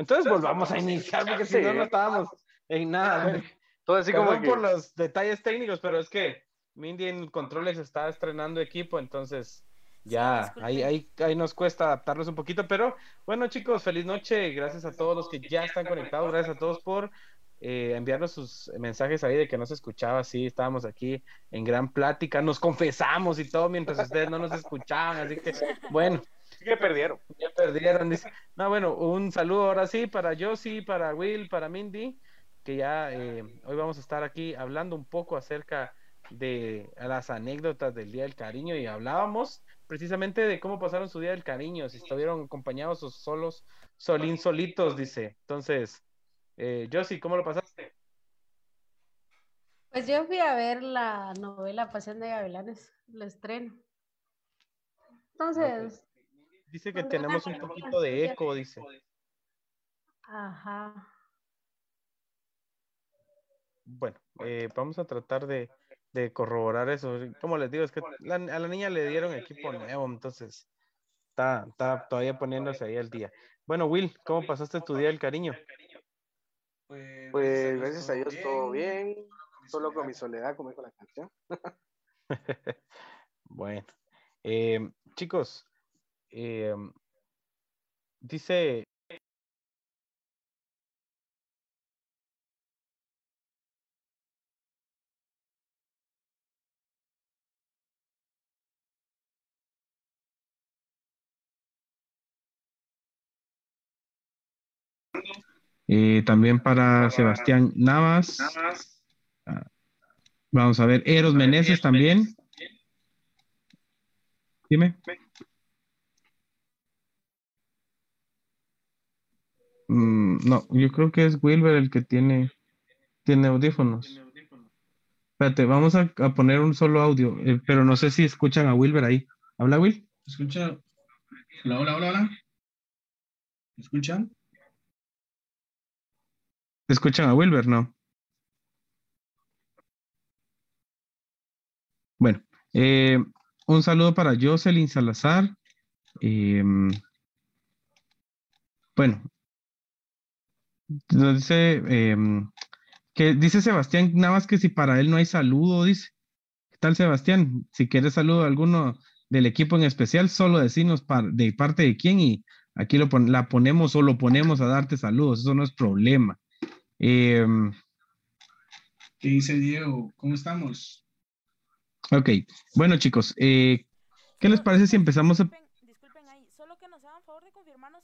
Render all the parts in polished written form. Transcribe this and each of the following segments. Entonces volvamos a iniciar, porque si no, no estábamos en nada. Todo así como que... por los detalles técnicos, pero es que Mindy en controles está estrenando equipo, entonces ya, sí, ahí nos cuesta adaptarnos un poquito, pero bueno, chicos, feliz noche, gracias a todos los que ya están conectados, gracias a todos por enviarnos sus mensajes ahí de que no se escuchaba, sí, estábamos aquí en gran plática, nos confesamos y todo mientras ustedes no nos escuchaban, así que bueno. Sí que perdieron. Ya perdieron, dice. No, bueno, un saludo ahora sí para Josie, para Will, para Mindy, que ya hoy vamos a estar aquí hablando un poco acerca de las anécdotas del Día del Cariño, y hablábamos precisamente de cómo pasaron su Día del Cariño, si estuvieron acompañados o solos, solitos, dice. Entonces, Josie, ¿cómo lo pasaste? Pues yo fui a ver la novela Pasión de Gavilanes, el estreno. Entonces... Dice que tenemos un poquito de eco, dice. Ajá. Bueno, vamos a tratar de corroborar eso. Como les digo, es que a la niña le dieron equipo nuevo, entonces está todavía poniéndose ahí al día. Bueno, Will, ¿cómo pasaste tu Día del Cariño? Pues gracias a Dios todo bien, solo con mi soledad, como con la canción. Bueno, chicos... dice también para Sebastián Navas, vamos a ver Eros Meneses también, dime. No, yo creo que es Wilber el que tiene audífonos. Espérate, vamos a poner un solo audio, pero no sé si escuchan a Wilber ahí. ¿Habla, Will? ¿Escucha? Hola. ¿Escuchan? ¿Escuchan a Wilber? No. Bueno, un saludo para Jocelyn Salazar. Bueno. Dice, que dice Sebastián Navas que si para él no hay saludo, dice. ¿Qué tal, Sebastián? Si quieres saludo a alguno del equipo en especial, solo decirnos de parte de quién y aquí la ponemos o lo ponemos a darte saludos. Eso no es problema. ¿Qué dice Diego? ¿Cómo estamos? Ok. Bueno, chicos, ¿qué les parece si empezamos a...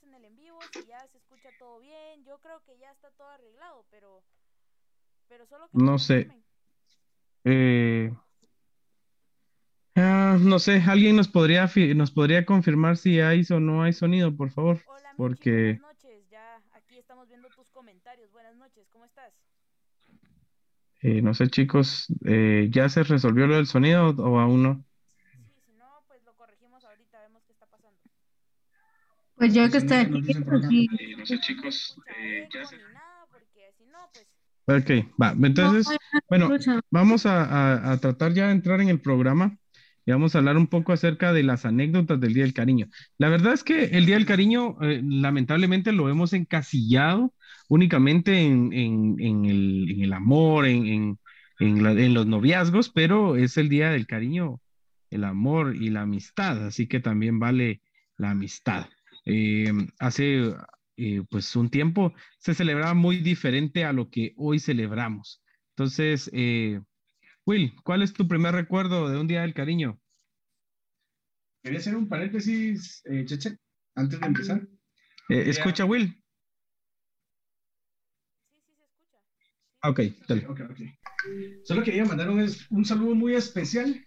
en el en vivo, si ya se escucha todo bien? Yo creo que ya está todo arreglado, pero solo que no sé, no sé, alguien nos podría confirmar si hay o no hay sonido, por favor. Hola, porque... Buenas noches, ya aquí estamos viendo tus comentarios. Buenas noches, ¿cómo estás? No sé, chicos, ¿ya se resolvió lo del sonido o aún no? Pues yo que estoy aquí. No sé, chicos. Ok, va. Entonces, bueno, vamos a tratar ya de entrar en el programa y vamos a hablar un poco acerca de las anécdotas del Día del Cariño. La verdad es que el Día del Cariño, lamentablemente, lo hemos encasillado únicamente en el amor, en los noviazgos, pero es el Día del Cariño, el amor y la amistad, así que también vale la amistad. Hace pues un tiempo se celebraba muy diferente a lo que hoy celebramos. Entonces, Will, ¿cuál es tu primer recuerdo de un Día del Cariño? Quería hacer un paréntesis, Cheche, antes de empezar. ¿Escucha, Will? Sí, se escucha. Ok, dale. Okay. Solo quería mandar un saludo muy especial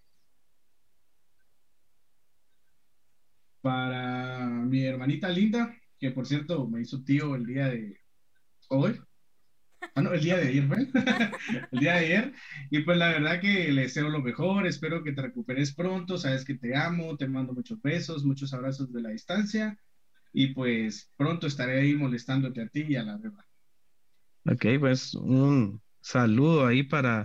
para mi hermanita linda, que por cierto me hizo tío el día de hoy, el día de ayer, el día de ayer, y pues la verdad que le deseo lo mejor, espero que te recuperes pronto, sabes que te amo, te mando muchos besos, muchos abrazos de la distancia, y pues pronto estaré ahí molestándote a ti y a la beba. Ok, pues un saludo ahí para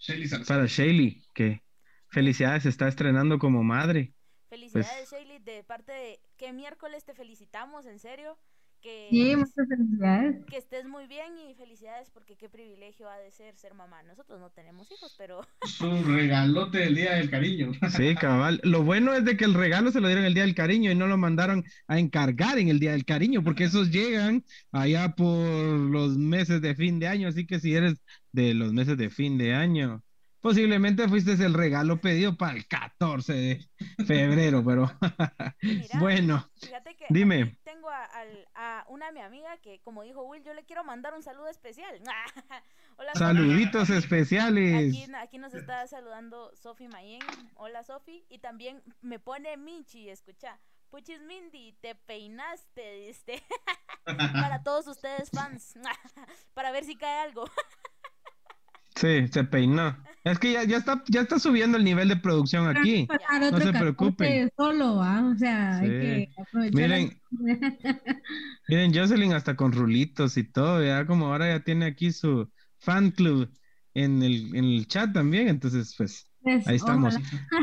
Shaley, que felicidades, se está estrenando como madre. Felicidades, pues, Shaley, de parte de Quee Miércoles, te felicitamos, en serio, Que, sí, muchas felicidades. Que estés muy bien y felicidades, porque qué privilegio ha de ser mamá. Nosotros no tenemos hijos, pero... Su regalote del Día del Cariño. Sí, cabal. Lo bueno es de que el regalo se lo dieron el Día del Cariño y no lo mandaron a encargar en el Día del Cariño, porque esos llegan allá por los meses de fin de año. Así que si eres de los meses de fin de año, posiblemente fuiste el regalo pedido para el 14 de febrero, pero... Mira, bueno, fíjate que dime. Tengo a una mi amiga que, como dijo Will, yo le quiero mandar un saludo especial. Hola, saluditos especiales. Aquí nos está saludando Sofi Mayen. Hola, Sofi. Y también me pone Michi, escucha. Puchis Mindy, te peinaste, ¿viste? Para todos ustedes fans. Para ver si cae algo. Sí, se peinó. Es que ya está subiendo el nivel de producción aquí. No se preocupen. Solo, ¿ah? O sea, sí. Hay que aprovechar. Miren, Jocelyn hasta con rulitos y todo, ya como ahora ya tiene aquí su fan club en el chat también, entonces pues ahí estamos.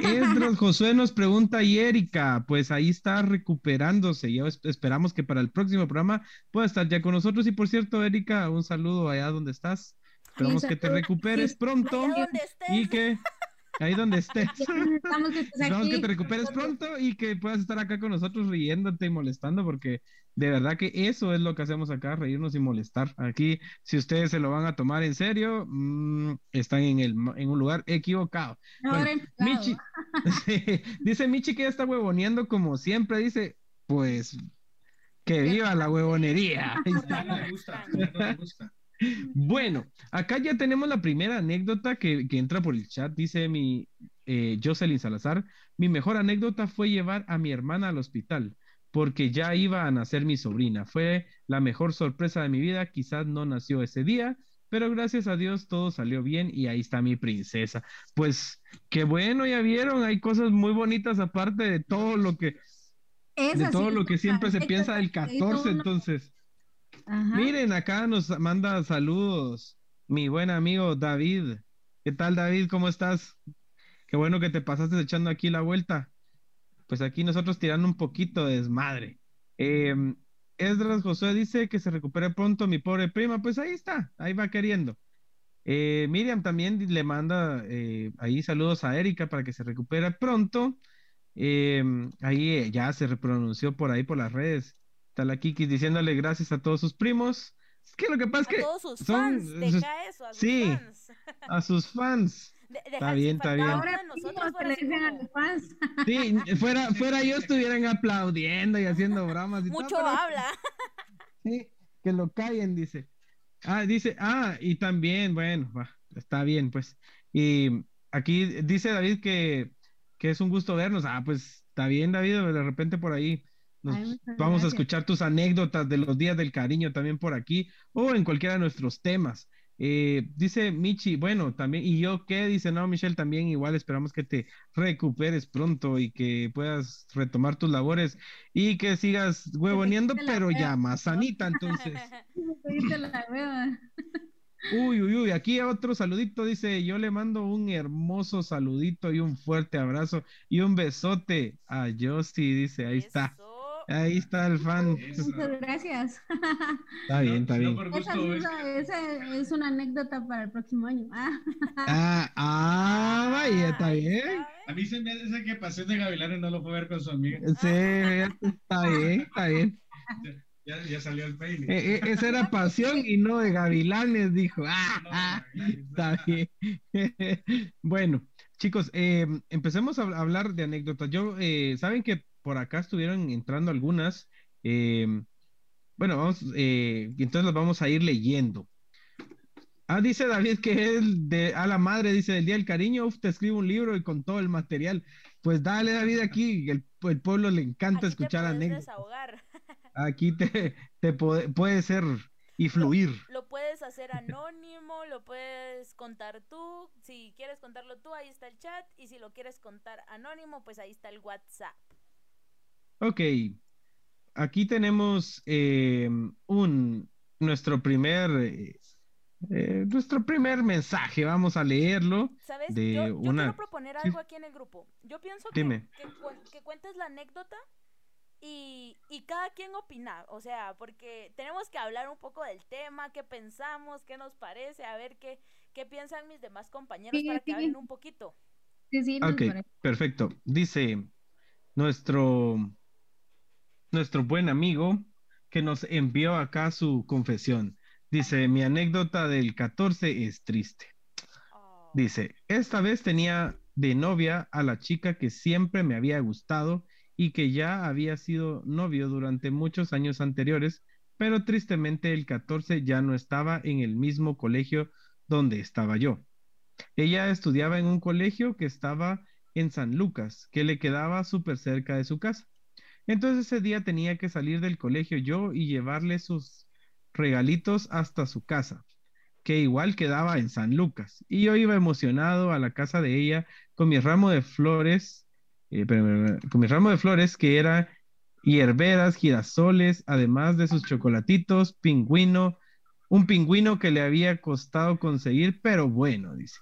Esdras Josué nos pregunta, y Erika, pues ahí está recuperándose, ya esperamos que para el próximo programa pueda estar ya con nosotros. Y por cierto, Erika, un saludo allá donde estás. Esperamos que te recuperes pronto y que ahí donde estés. Esperamos que te recuperes pronto y que puedas estar acá con nosotros riéndote y molestando, porque de verdad que eso es lo que hacemos acá, reírnos y molestar. Aquí, si ustedes se lo van a tomar en serio, están en un lugar equivocado. No, bueno, Michi, sí, dice Michi que ya está huevoneando como siempre, dice, pues que viva la huevonería. No me gusta. Bueno, acá ya tenemos la primera anécdota que entra por el chat. Dice mi Jocelyn Salazar, mi mejor anécdota fue llevar a mi hermana al hospital porque ya iba a nacer mi sobrina. Fue la mejor sorpresa de mi vida. Quizás no nació ese día, pero gracias a Dios todo salió bien y ahí está mi princesa. Pues qué bueno, ya vieron, hay cosas muy bonitas aparte de todo lo que siempre se piensa del 14, entonces. Ajá. Miren, acá nos manda saludos mi buen amigo David. ¿Qué tal, David? ¿Cómo estás? Qué bueno que te pasaste echando aquí la vuelta. Pues aquí nosotros tirando un poquito de desmadre. Esdras Josué dice que se recupere pronto mi pobre prima. Pues ahí está, ahí va queriendo. Miriam también le manda ahí saludos a Erika para que se recupere pronto. Ahí ya se repronunció por ahí por las redes. Está la Kiki diciéndole gracias a todos sus primos. Es que lo que pasa es que... A todos sus fans, deja eso, a sus fans. Sí, a sus fans. Está bien, está bien. Ahora nosotros le dicen a los fans. Sí, fuera yo estuvieran aplaudiendo y haciendo bromas. Mucho habla. Sí, que lo callen, dice. Ah, y también, bueno, está bien, pues. Y aquí dice David que es un gusto vernos. Ah, pues está bien, David, de repente por ahí... vamos a escuchar tus anécdotas de los días del cariño también por aquí o en cualquiera de nuestros temas. Dice Michi, bueno, también, ¿y yo qué? Dice, no, Michelle, también igual esperamos que te recuperes pronto y que puedas retomar tus labores y que sigas huevoneando, pero ya más sanita, entonces. Uy, aquí otro saludito, dice, yo le mando un hermoso saludito y un fuerte abrazo y un besote a Josie, dice, ahí está. Ahí está el fan. Muchas gracias. Está bien, está bien. Esa es una anécdota para el próximo año. Vaya, está bien. A mí se me hace que Pasión de Gavilanes no lo puede ver con su amiga. Sí, está bien, está bien. Ya salió el peine. Esa era Pasión y no de Gavilanes, dijo. Está bien. Bueno, chicos, empecemos a hablar de anécdotas. ¿Saben que por acá estuvieron entrando algunas? Bueno, vamos, entonces las vamos a ir leyendo. Dice David que él a la madre, dice, del Día del Cariño, te escribo un libro y con todo el material. Pues dale, David, aquí, el pueblo le encanta aquí escuchar anécdotas. Aquí te puede ser y fluir. Lo puedes hacer anónimo, lo puedes contar tú, si quieres contarlo tú, ahí está el chat, y si lo quieres contar anónimo, pues ahí está el WhatsApp. Ok, aquí tenemos nuestro primer mensaje, vamos a leerlo. ¿Sabes? Yo quiero proponer algo aquí en el grupo. Yo pienso que cuentes la anécdota Y cada quien opinar, o sea, porque tenemos que hablar un poco del tema, qué pensamos, qué nos parece, a ver qué piensan mis demás compañeros, sí, para que hablen un poquito. Sí, ok, perfecto. Dice nuestro buen amigo que nos envió acá su confesión. Dice, mi anécdota del 14 es triste. Oh. Dice, esta vez tenía de novia a la chica que siempre me había gustado y que ya había sido novio durante muchos años anteriores, pero tristemente el 14 ya no estaba en el mismo colegio donde estaba yo. Ella estudiaba en un colegio que estaba en San Lucas, que le quedaba súper cerca de su casa. Entonces ese día tenía que salir del colegio yo y llevarle sus regalitos hasta su casa, que igual quedaba en San Lucas. Y yo iba emocionado a la casa de ella con mi ramo de flores, que era hierberas, girasoles, además de sus chocolatitos, un pingüino que le había costado conseguir, pero bueno, dice.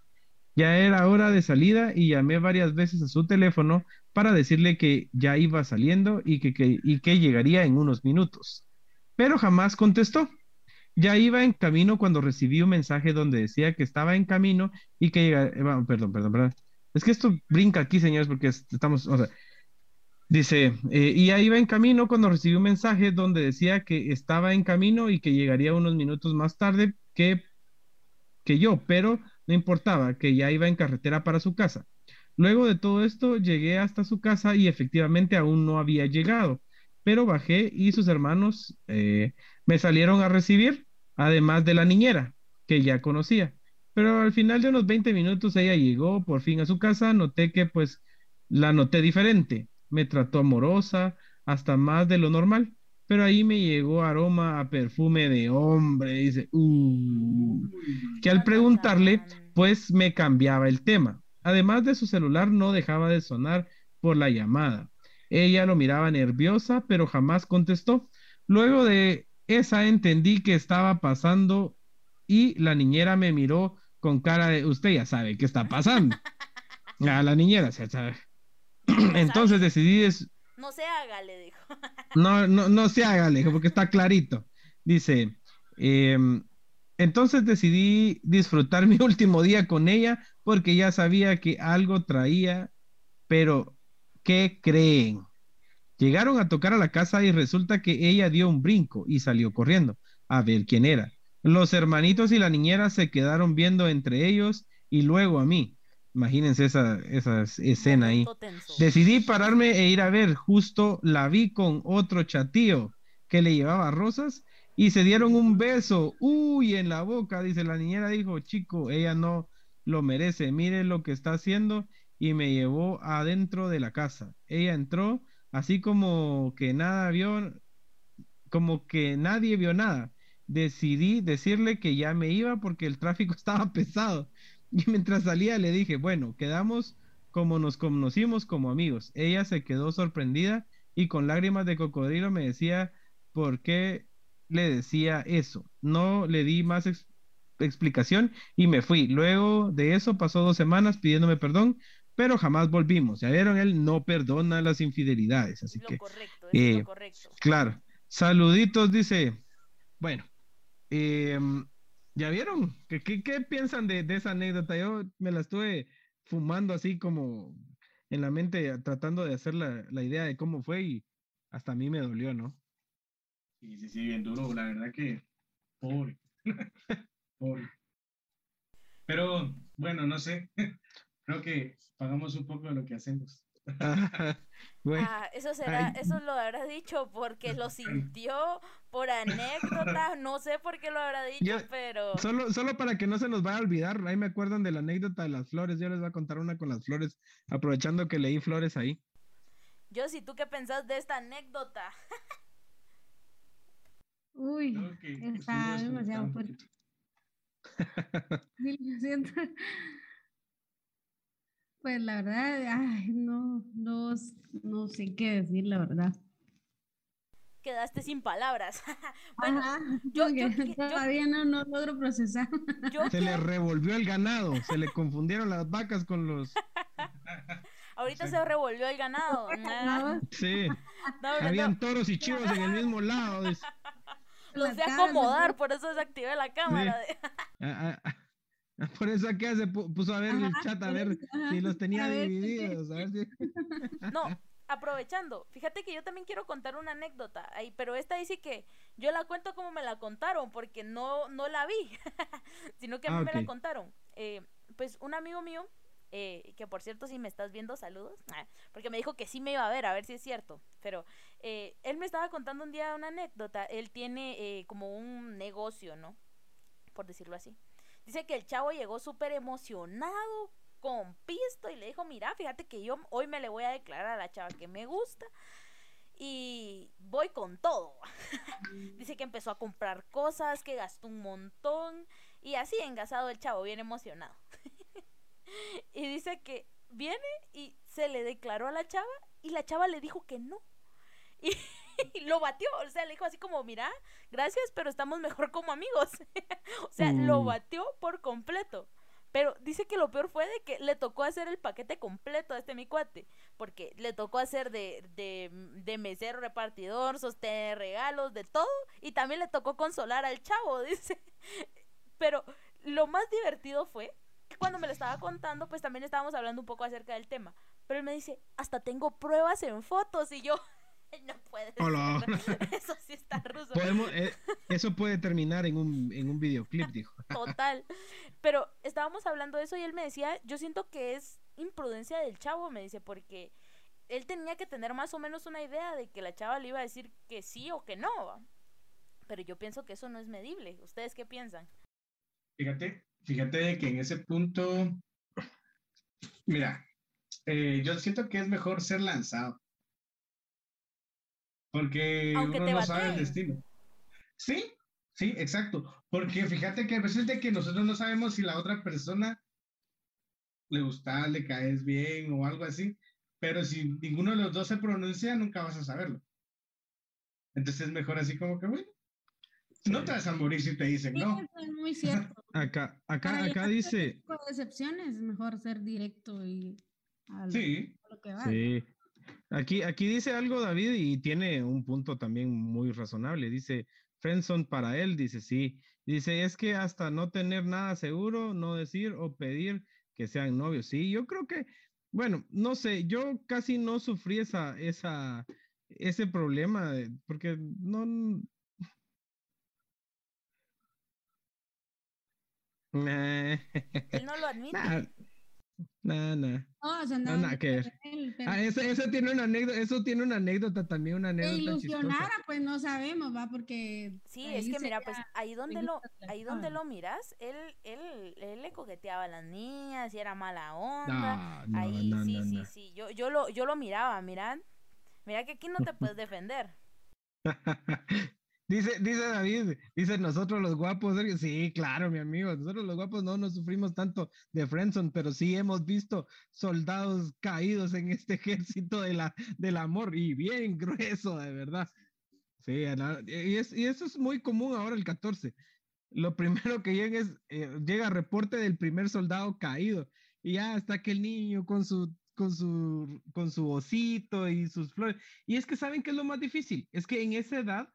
Ya era hora de salida y llamé varias veces a su teléfono para decirle que ya iba saliendo y que llegaría en unos minutos, pero jamás contestó. Ya iba en camino cuando recibí un mensaje donde decía que estaba en camino y que llegaría... Perdón. Es que esto brinca aquí, señores, porque estamos, o sea, dice, y ahí iba en camino cuando recibí un mensaje donde decía que estaba en camino y que llegaría unos minutos más tarde que yo, pero no importaba, que ya iba en carretera para su casa. Luego de todo esto, llegué hasta su casa y efectivamente aún no había llegado, pero bajé y sus hermanos me salieron a recibir, además de la niñera, que ya conocía. Pero al final de unos 20 minutos ella llegó por fin a su casa. Noté que pues la noté diferente. Me trató amorosa, hasta más de lo normal. Pero ahí me llegó aroma a perfume de hombre. Dice, que al preguntarle pues me cambiaba el tema. Además de su celular no dejaba de sonar por la llamada. Ella lo miraba nerviosa pero jamás contestó. Luego de esa entendí que estaba pasando y la niñera me miró con cara de, usted ya sabe qué está pasando. A la niñera se sabe. Entonces decidí... No se haga, le dijo. No se haga, le dijo, porque está clarito. Dice, entonces decidí disfrutar mi último día con ella, porque ya sabía que algo traía, pero ¿qué creen? Llegaron a tocar a la casa y resulta que ella dio un brinco y salió corriendo a ver quién era. Los hermanitos y la niñera se quedaron viendo entre ellos y luego a mí. Imagínense esa escena ahí. Decidí pararme e ir a ver. Justo la vi con otro chatío que le llevaba rosas y se dieron un beso. ¡Uy! En la boca, dice. La niñera dijo, chico, ella no lo merece. Mire lo que está haciendo. Y me llevó adentro de la casa. Ella entró así como que nada vio, como que nadie vio nada. Decidí decirle que ya me iba porque el tráfico estaba pesado. Y mientras salía le dije, bueno, quedamos como nos conocimos, como amigos. Ella se quedó sorprendida y con lágrimas de cocodrilo me decía por qué le decía eso. No le di más explicación y me fui. Luego de eso pasó 2 semanas pidiéndome perdón, pero jamás volvimos. Ya vieron, él no perdona las infidelidades. Así que, correcto, es lo correcto. Claro. Saluditos, dice. Bueno, ¿ya vieron? ¿Qué piensan de esa anécdota? Yo me la estuve fumando así como en la mente, tratando de hacer la idea de cómo fue y hasta a mí me dolió, ¿no? Sí, bien duro, la verdad que pobre. Pobre. Pero bueno, no sé, creo que pagamos un poco de lo que hacemos. Bueno. Eso lo habrá dicho porque lo sintió, por anécdota, no sé por qué lo habrá dicho, pero... Solo para que no se nos vaya a olvidar, ahí me acuerdan de la anécdota de las flores, yo les voy a contar una con las flores, aprovechando que leí flores ahí. Yossi, ¿tú qué pensás de esta anécdota? Uy, está demasiado fuerte. Sí, lo siento. Pues la verdad, ay, no sé qué decir, la verdad. Quedaste sin palabras. Bueno, ajá, yo todavía no logro procesar. Se le revolvió el ganado, se le confundieron las vacas con los... ahorita se revolvió el ganado. Sí. Habían toros y chivos en el mismo lado. Lo sé acomodar, por eso desactivé la cámara. Por eso acá se puso a ver el chat, a ver si los tenía divididos. A ver si... No, aprovechando, fíjate que yo también quiero contar una anécdota, pero esta dice que yo la cuento como me la contaron, porque no la vi, sino que a mí me la contaron. Pues un amigo mío, que por cierto si me estás viendo, saludos, porque me dijo que sí me iba a ver si es cierto, pero él me estaba contando un día una anécdota. Él tiene como un negocio, ¿no? Por decirlo así. Dice que el chavo llegó súper emocionado, con pisto, y le dijo: mira, fíjate que yo hoy me le voy a declarar a la chava que me gusta y voy con todo. Dice que empezó a comprar cosas, que gastó un montón, y así engasado el chavo, bien emocionado. Y dice que viene y se le declaró a la chava, y la chava le dijo que no. Y lo batió, o sea, le dijo así como: mira, gracias, pero estamos mejor como amigos. O sea, lo batió por completo. Pero dice que lo peor fue de que le tocó hacer el paquete completo a mi cuate, porque le tocó hacer de mesero, repartidor, sostener regalos, de todo, y también le tocó consolar al chavo, dice. Pero lo más divertido fue que cuando me lo estaba contando, pues también estábamos hablando un poco acerca del tema, pero él me dice: hasta tengo pruebas en fotos. Y yo... No puede ser. Eso sí está ruso. Eso puede terminar en un videoclip, dijo. Total. Pero estábamos hablando de eso y él me decía: yo siento que es imprudencia del chavo, me dice, porque él tenía que tener más o menos una idea de que la chava le iba a decir que sí o que no. Pero yo pienso que eso no es medible. ¿Ustedes qué piensan? Fíjate que en ese punto, mira, yo siento que es mejor ser lanzado. Porque uno no sabe el destino. Sí, exacto. Porque fíjate que a veces de que nosotros no sabemos si la otra persona le gusta, le caes bien o algo así, pero si ninguno de los dos se pronuncia, nunca vas a saberlo. Entonces es mejor así como que, bueno, no te vas a morir si te dicen no. Eso es muy cierto. Acá dice... Por decepciones es mejor ser directo y... a lo que va. Sí. Aquí dice algo David y tiene un punto también muy razonable. Dice: friendzone para él, dice sí. Dice: es que hasta no tener nada seguro, no decir o pedir que sean novios. Sí, yo creo que, bueno, no sé, yo casi no sufrí ese problema, porque no... Él no lo admite. Eso tiene una anécdota también, una anécdota ilusionara chistosa. Pues no sabemos, va, porque sí, es que mira, pues ahí donde lo miras, él le coqueteaba a las niñas y era mala onda. Sí. Yo lo miraba, mira que aquí no te puedes defender. Dice David, dice: nosotros los guapos, sí, claro, mi amigo, nosotros los guapos no sufrimos tanto de friendzone, pero sí hemos visto soldados caídos en este ejército del amor, y bien grueso, de verdad. Sí, y eso es muy común ahora el 14. Lo primero que llega es, llega reporte del primer soldado caído, y ya está que el niño con su osito y sus flores. Y es que, ¿saben qué es lo más difícil? Es que en esa edad,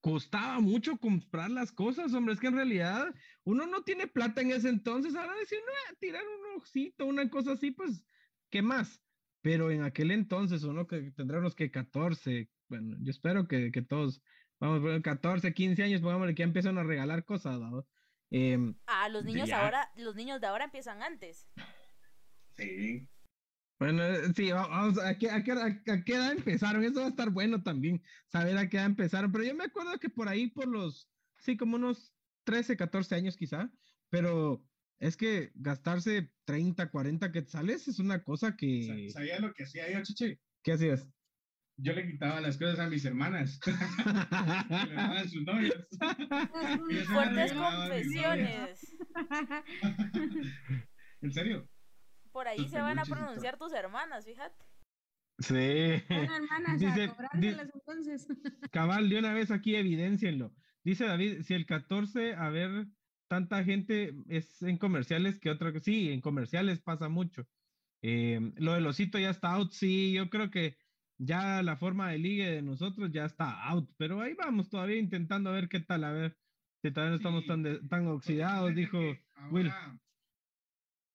costaba mucho comprar las cosas, hombre. Es que en realidad uno no tiene plata en ese entonces. Ahora decir, no, tirar un ojito, una cosa así, pues, ¿qué más? Pero en aquel entonces uno que tendrá unos que 14, bueno, yo espero que todos, vamos, 14, 15 años, pongámosle, que empiezan a regalar cosas, ¿no? Los niños ya... ahora, los niños de ahora empiezan antes. Sí. Bueno, sí, vamos, ¿a qué edad empezaron? Eso va a estar bueno también, saber a qué edad empezaron. Pero yo me acuerdo que por ahí, por los, sí, como unos 13, 14 años quizá, pero es que gastarse 30, 40 quetzales es una cosa que... ¿Sabías lo que hacía yo, Chichi? ¿Qué hacías? Yo le quitaba las cosas a mis hermanas. Le daban a sus novias. Fuertes confesiones. ¿En serio? Por ahí se van a pronunciar tus hermanas, fíjate. Sí. Hermanas, dice, entonces. Cabal, de una vez aquí evidéncienlo. Dice David, si el 14, a ver, tanta gente es en comerciales que otra... Sí, en comerciales pasa mucho. Lo del osito ya está out, sí, yo creo que ya la forma de ligue de nosotros ya está out, pero ahí vamos todavía intentando a ver qué tal, a ver si todavía no estamos tan oxidados, dijo ahora, Will.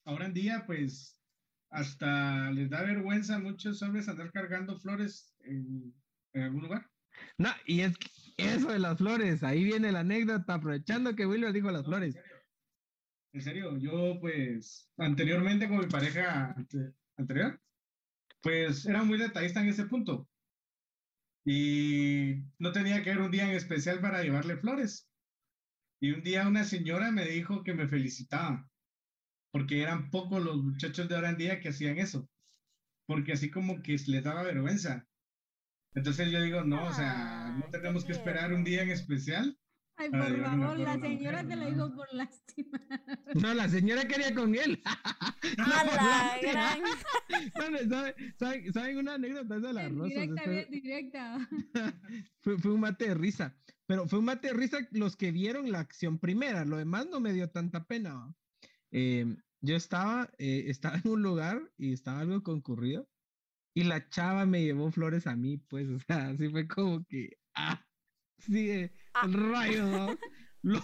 Ahora en día, pues, hasta les da vergüenza a muchos hombres andar cargando flores en algún lugar. No, y es que eso de las flores, ahí viene la anécdota, aprovechando que Wilber dijo las flores. En serio, yo pues anteriormente con mi pareja anterior, pues era muy detallista en ese punto. Y no tenía que haber un día en especial para llevarle flores. Y un día una señora me dijo que me felicitaba, porque eran pocos los muchachos de ahora en día que hacían eso, porque así como que les daba vergüenza. Entonces yo digo, no, o sea, no tenemos que esperar un día en especial. Ay, por favor, la señora te lo dijo por lástima. No, la señora quería con él. ¿Saben una anécdota de las rosas? Directa. Fue un mate de risa. Pero fue un mate de risa los que vieron la acción primera. Lo demás no me dio tanta pena. Yo estaba en un lugar y estaba algo concurrido. Y la chava me llevó flores a mí, pues, o sea, así fue como que, el rayo, ¿no?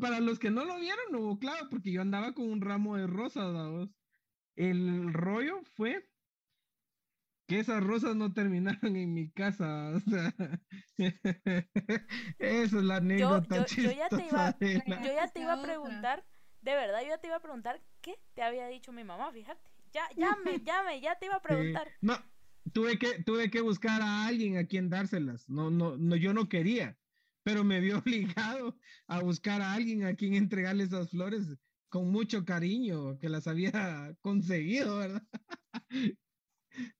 Para los que no lo vieron, no, claro, porque yo andaba con un ramo de rosas, ¿no? El rollo fue que esas rosas no terminaron en mi casa, o sea, eso es la anécdota chistosa. Yo ya te iba a preguntar qué te había dicho mi mamá, fíjate. Ya te iba a preguntar. No, tuve que buscar a alguien a quien dárselas. No, yo no quería, pero me vi obligado a buscar a alguien a quien entregarle esas flores con mucho cariño, que las había conseguido, ¿verdad?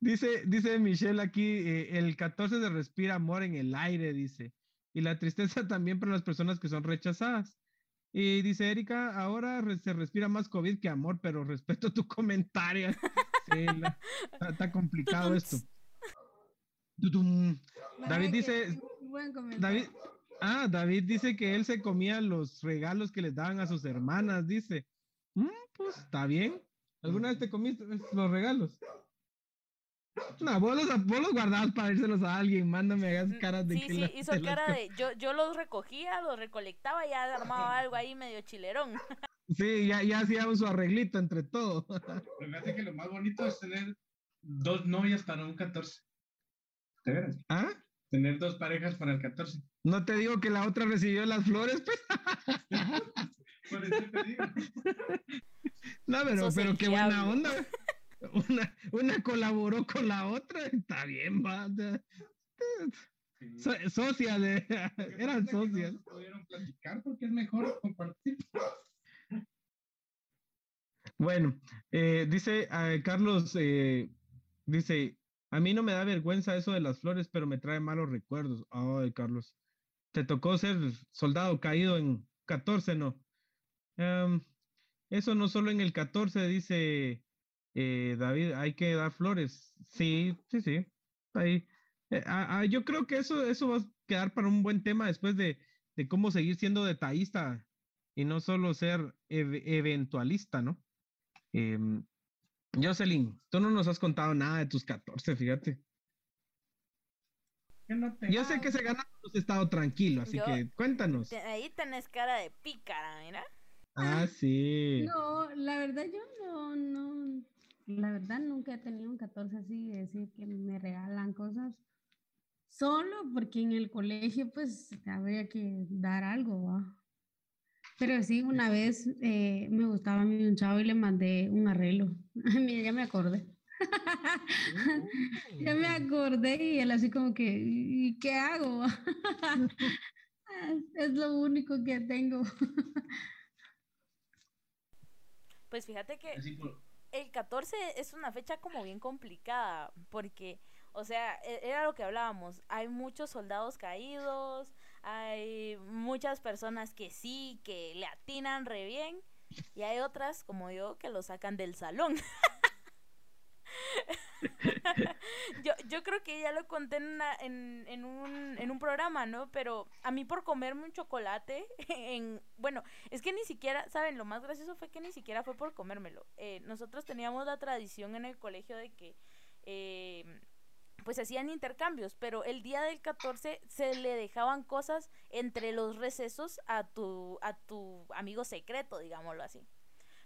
Dice Michelle aquí, el 14 se respira amor en el aire, dice. Y la tristeza también para las personas que son rechazadas. Y dice Erika, ahora se respira más COVID que amor, pero respeto tu comentario. Sí, está complicado esto. David dice que él se comía los regalos que les daban a sus hermanas, dice. Pues, está bien. ¿Alguna vez te comiste los regalos? No, vos los guardabas para dárselos a alguien, mándame, hagas caras de que... Sí, hizo cara de... Yo los recogía, los recolectaba y ya armaba algo ahí medio chilerón. Sí, ya hacíamos su arreglito entre todos. Me parece que lo más bonito es tener dos novias para un 14. ¿De veras? ¿Ah? Tener dos parejas para el 14. No te digo que la otra recibió las flores, pues. Por eso te digo. No, pero qué buena onda. Una colaboró con la otra, está bien, va. Sí. Socias, eran socias. No pudieron platicar porque es mejor compartir. Bueno, dice Carlos, dice, a mí no me da vergüenza eso de las flores, pero me trae malos recuerdos. Ay, Carlos, te tocó ser soldado caído en 14, ¿no? Eso no solo en el 14, dice... David, hay que dar flores. Sí. Ahí. Yo creo que eso va a quedar para un buen tema después de cómo seguir siendo detallista y no solo ser eventualista, ¿no? Jocelyn, tú no nos has contado nada de tus 14, fíjate. Yo sé que se gana un estado tranquilo, así que cuéntanos. Ahí tenés cara de pícara, mira. Ah, sí. No, la verdad yo no. La verdad, nunca he tenido un 14 así, de decir que me regalan cosas, solo porque en el colegio, pues, habría que dar algo, ¿va? Pero sí, una vez me gustaba a mí un chavo y le mandé un arreglo. Mira, ya me acordé. Y él así como que, ¿y qué hago? Es lo único que tengo. Pues fíjate que... El 14 es una fecha como bien complicada, porque, o sea, era lo que hablábamos, hay muchos soldados caídos, hay muchas personas que sí, que le atinan re bien, y hay otras, como yo, que lo sacan del salón. Yo creo que ya lo conté en un programa, ¿no? Pero a mí por comerme un chocolate, bueno, es que ni siquiera, ¿saben? Lo más gracioso fue que ni siquiera fue por comérmelo. Nosotros teníamos la tradición en el colegio de que pues hacían intercambios, pero el día del 14 se le dejaban cosas entre los recesos a tu amigo secreto, digámoslo así.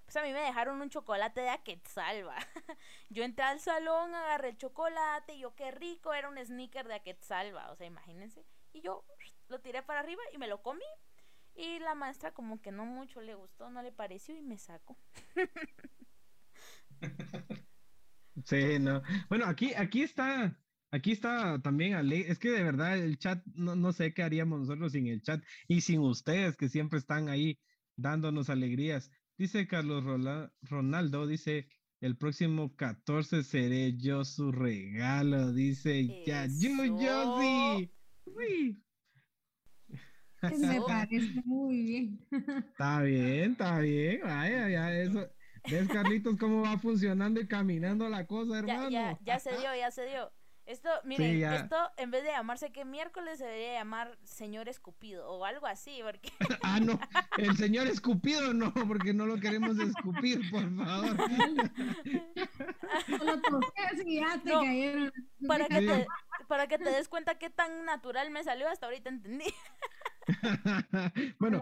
Pues a mí me dejaron un chocolate de Aquetzalba. Yo entré al salón, agarré el chocolate, y yo qué rico, era un Snicker de Aquetzalba, o sea, imagínense. Y yo lo tiré para arriba y me lo comí. Y la maestra como que no mucho le gustó, no le pareció y me sacó. Sí, no. Bueno, aquí está también Ale. Es que de verdad el chat, no sé qué haríamos nosotros sin el chat y sin ustedes que siempre están ahí dándonos alegrías. Dice Carlos Ronaldo, dice, el próximo 14 seré yo su regalo, dice Yayuyosi. Sí. Me parece muy bien. Está bien, vaya, ya eso. ¿Ves, Carlitos, cómo va funcionando y caminando la cosa, hermano? Ya se dio. Esto, miren, sí, esto en vez de llamarse Que Miércoles se debería llamar Señor Escupido o algo así, porque... Ah, no, el Señor Escupido no, porque no lo queremos escupir, por favor. No, para que te des cuenta qué tan natural me salió, hasta ahorita entendí. Bueno,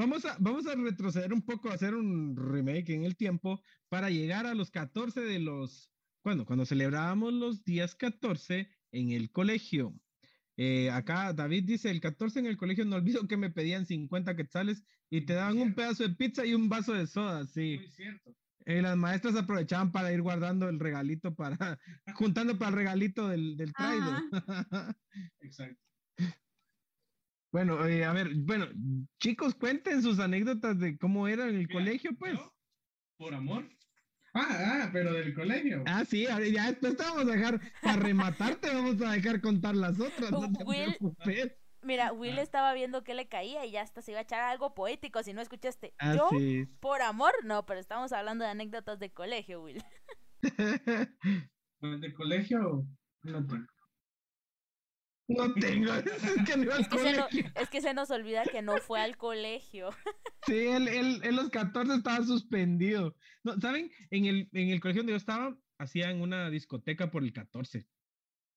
vamos a retroceder un poco, hacer un remake en el tiempo para llegar a los 14 de los... Cuando celebrábamos los días 14 en el colegio. Acá David dice, el 14 en el colegio no olvido que me pedían 50 quetzales y te daban un pedazo de pizza y un vaso de soda, sí. Muy cierto. Las maestras aprovechaban para ir guardando el regalito, juntando para el regalito del trailer. Exacto. Bueno, a ver, chicos, cuenten sus anécdotas de cómo era en el colegio, pues. Yo, por amor. Pero del colegio. Ah, sí, ya después te vamos a dejar, para rematarte vamos a dejar contar las otras, no te preocupes. Mira, Will estaba viendo que le caía y ya hasta se iba a echar algo poético si no escuchaste. Yo, sí. Por amor, no, pero estamos hablando de anécdotas de colegio, Will. ¿De colegio? No tengo, es que se nos olvida que no fue al colegio. Sí, él en los 14 estaba suspendido. No, ¿saben? En el colegio donde yo estaba, hacían una discoteca por el 14.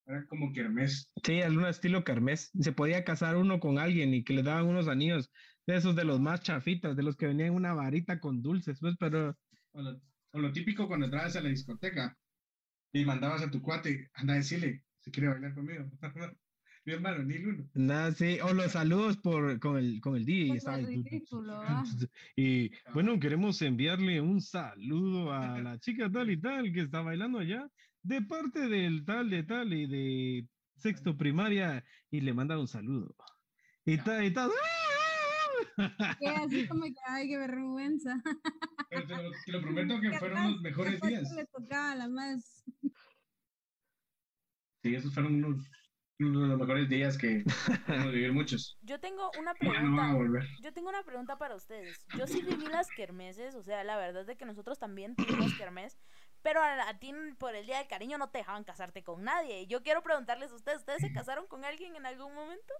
Era como kermés. Sí, algún estilo kermés. Se podía casar uno con alguien y que le daban unos anillos, de esos de los más chafitas, de los que venían una varita con dulces, pues, pero... O lo típico cuando entrabas a la discoteca y mandabas a tu cuate, anda a decirle, si quiere bailar conmigo. Mi hermano, ni uno. Nada, sí, o los saludos con el DJ, ¿sabes? Ridículo, y bueno, queremos enviarle un saludo a la chica tal y tal que está bailando allá, de parte del tal de tal y de sexto primaria, y le manda un saludo. Y tal. Así como que, ay, qué vergüenza. Pero te lo prometo que fueron los mejores días. Le tocaba la más. Sí, esos fueron uno de los mejores días que podemos vivir muchos. Yo tengo una pregunta para ustedes. Yo sí viví las kermeses, o sea, la verdad es de que nosotros también tuvimos kermés, pero a ti por el Día del Cariño no te dejaban casarte con nadie. Yo quiero preguntarles a ustedes, ¿ustedes se casaron con alguien en algún momento?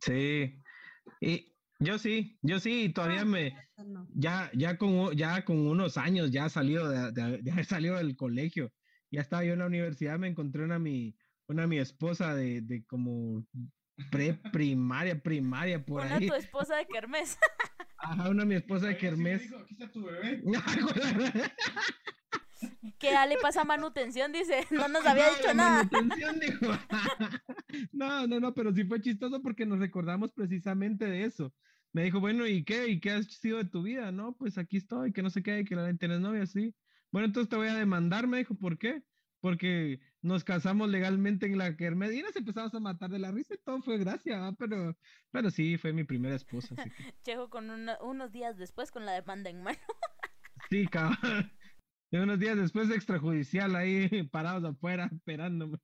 Sí, y yo sí, todavía me... Ya con unos años ya salido ya salido del colegio, ya estaba yo en la universidad, me encontré mi esposa de como primaria, por ahí. Una tu esposa de kermés. Ajá, una mi esposa de kermés. Sí, aquí está tu bebé. Que ya le pasa manutención, dice, no nos había dicho nada. Manutención, dijo. No, pero sí fue chistoso porque nos recordamos precisamente de eso. Me dijo, bueno, ¿y qué has sido de tu vida? No, pues aquí estoy, que no sé qué, que la gente no es novia, sí. Bueno, entonces te voy a demandar, me dijo, ¿por qué? Porque nos casamos legalmente en la kermés y nos empezamos a matar de la risa y todo fue gracia, ¿va? Pero sí, fue mi primera esposa. Así que... Chejo con unos días después con la demanda en mano. Sí, cabrón. Y unos días después extrajudicial ahí parados afuera esperándome.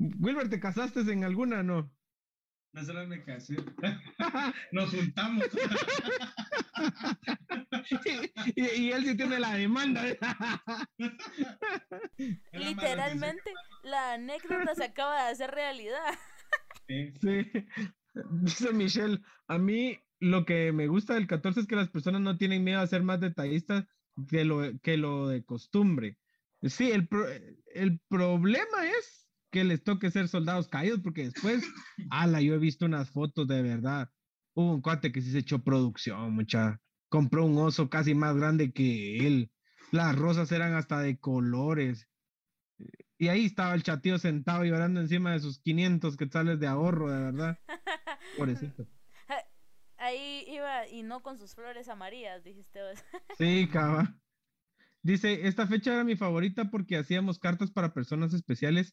Wilber, ¿te casaste en alguna, no? No solo me casé. Nos juntamos. y él sí tiene la demanda. Literalmente, la anécdota se acaba de hacer realidad. Sí. Sí. Dice Michelle, a mí lo que me gusta del 14 es que las personas no tienen miedo a ser más detallistas de lo de costumbre. Sí, el problema es que les toque ser soldados caídos, porque después, ala, yo he visto unas fotos de verdad. Hubo un cuate que sí se echó producción, mucha. Compró un oso casi más grande que él. Las rosas eran hasta de colores. Y ahí estaba el chatío sentado llorando encima de sus 500 quetzales de ahorro, de verdad. Pobrecito. Ahí iba, y no con sus flores amarillas, dijiste vos. Sí, cava. Dice, esta fecha era mi favorita porque hacíamos cartas para personas especiales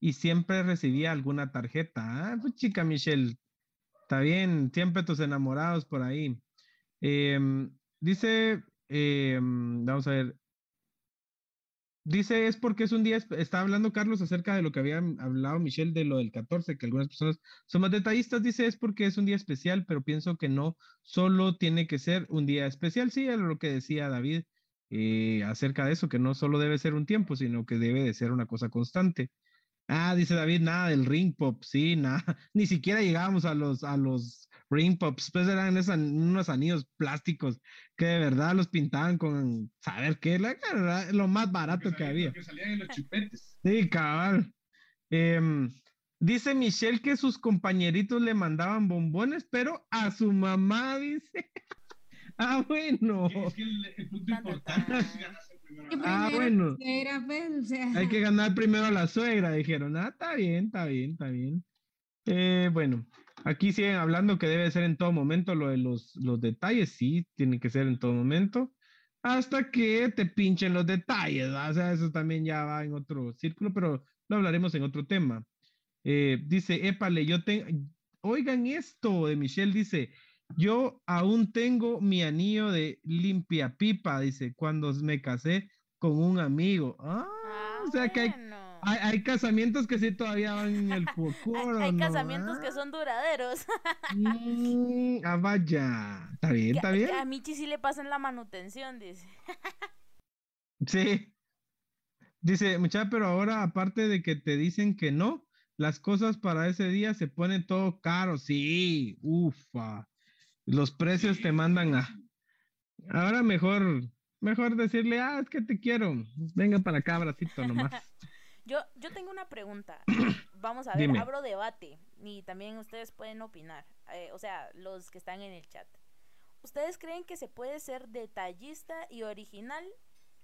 y siempre recibía alguna tarjeta. Ah, pues chica Michelle, está bien, siempre tus enamorados por ahí. Dice, vamos a ver. Dice, es porque es un día, está hablando Carlos acerca de lo que había hablado Michelle de lo del 14, que algunas personas son más detallistas. Dice, es porque es un día especial, pero pienso que no, solo tiene que ser un día especial. Sí, era lo que decía David acerca de eso, que no solo debe ser un tiempo, sino que debe de ser una cosa constante. Ah, dice David, nada del ring pop, sí, nada, ni siquiera llegábamos a los ring pops, pues eran unos anillos plásticos que de verdad los pintaban con, saber qué, la verdad, lo más barato que había. Que salían en los chupetes. Sí, cabal. Dice Michelle que sus compañeritos le mandaban bombones, pero a su mamá, dice. Ah, bueno. Es que el punto importante es ganarse primero. Ah, bueno. Suegra, pues, o sea. Hay que ganar primero a la suegra, dijeron. Ah, está bien, está bien, está bien. Bueno, aquí siguen hablando que debe ser en todo momento lo de los detalles. Sí, tiene que ser en todo momento. Hasta que te pinchen los detalles, ¿verdad? O sea, eso también ya va en otro círculo, pero lo hablaremos en otro tema. Dice, épale, oigan esto de Michelle, dice... Yo aún tengo mi anillo de limpiapipa, dice, cuando me casé con un amigo. Ah, o sea bueno. Que hay casamientos que sí todavía van en el futuro. Hay casamientos que son duraderos. Ah, vaya. Está bien, está bien. A Michi sí le pasan la manutención, dice. Sí. Dice, muchacha, pero ahora aparte de que te dicen que no, las cosas para ese día se ponen todo caro. Sí, ufa. Los precios te mandan a... Ahora mejor decirle, ah, es que te quiero. Venga para acá, bracito nomás. Yo tengo una pregunta. Vamos a ver, dime. Abro debate. Y también ustedes pueden opinar. O sea, los que están en el chat. ¿Ustedes creen que se puede ser detallista y original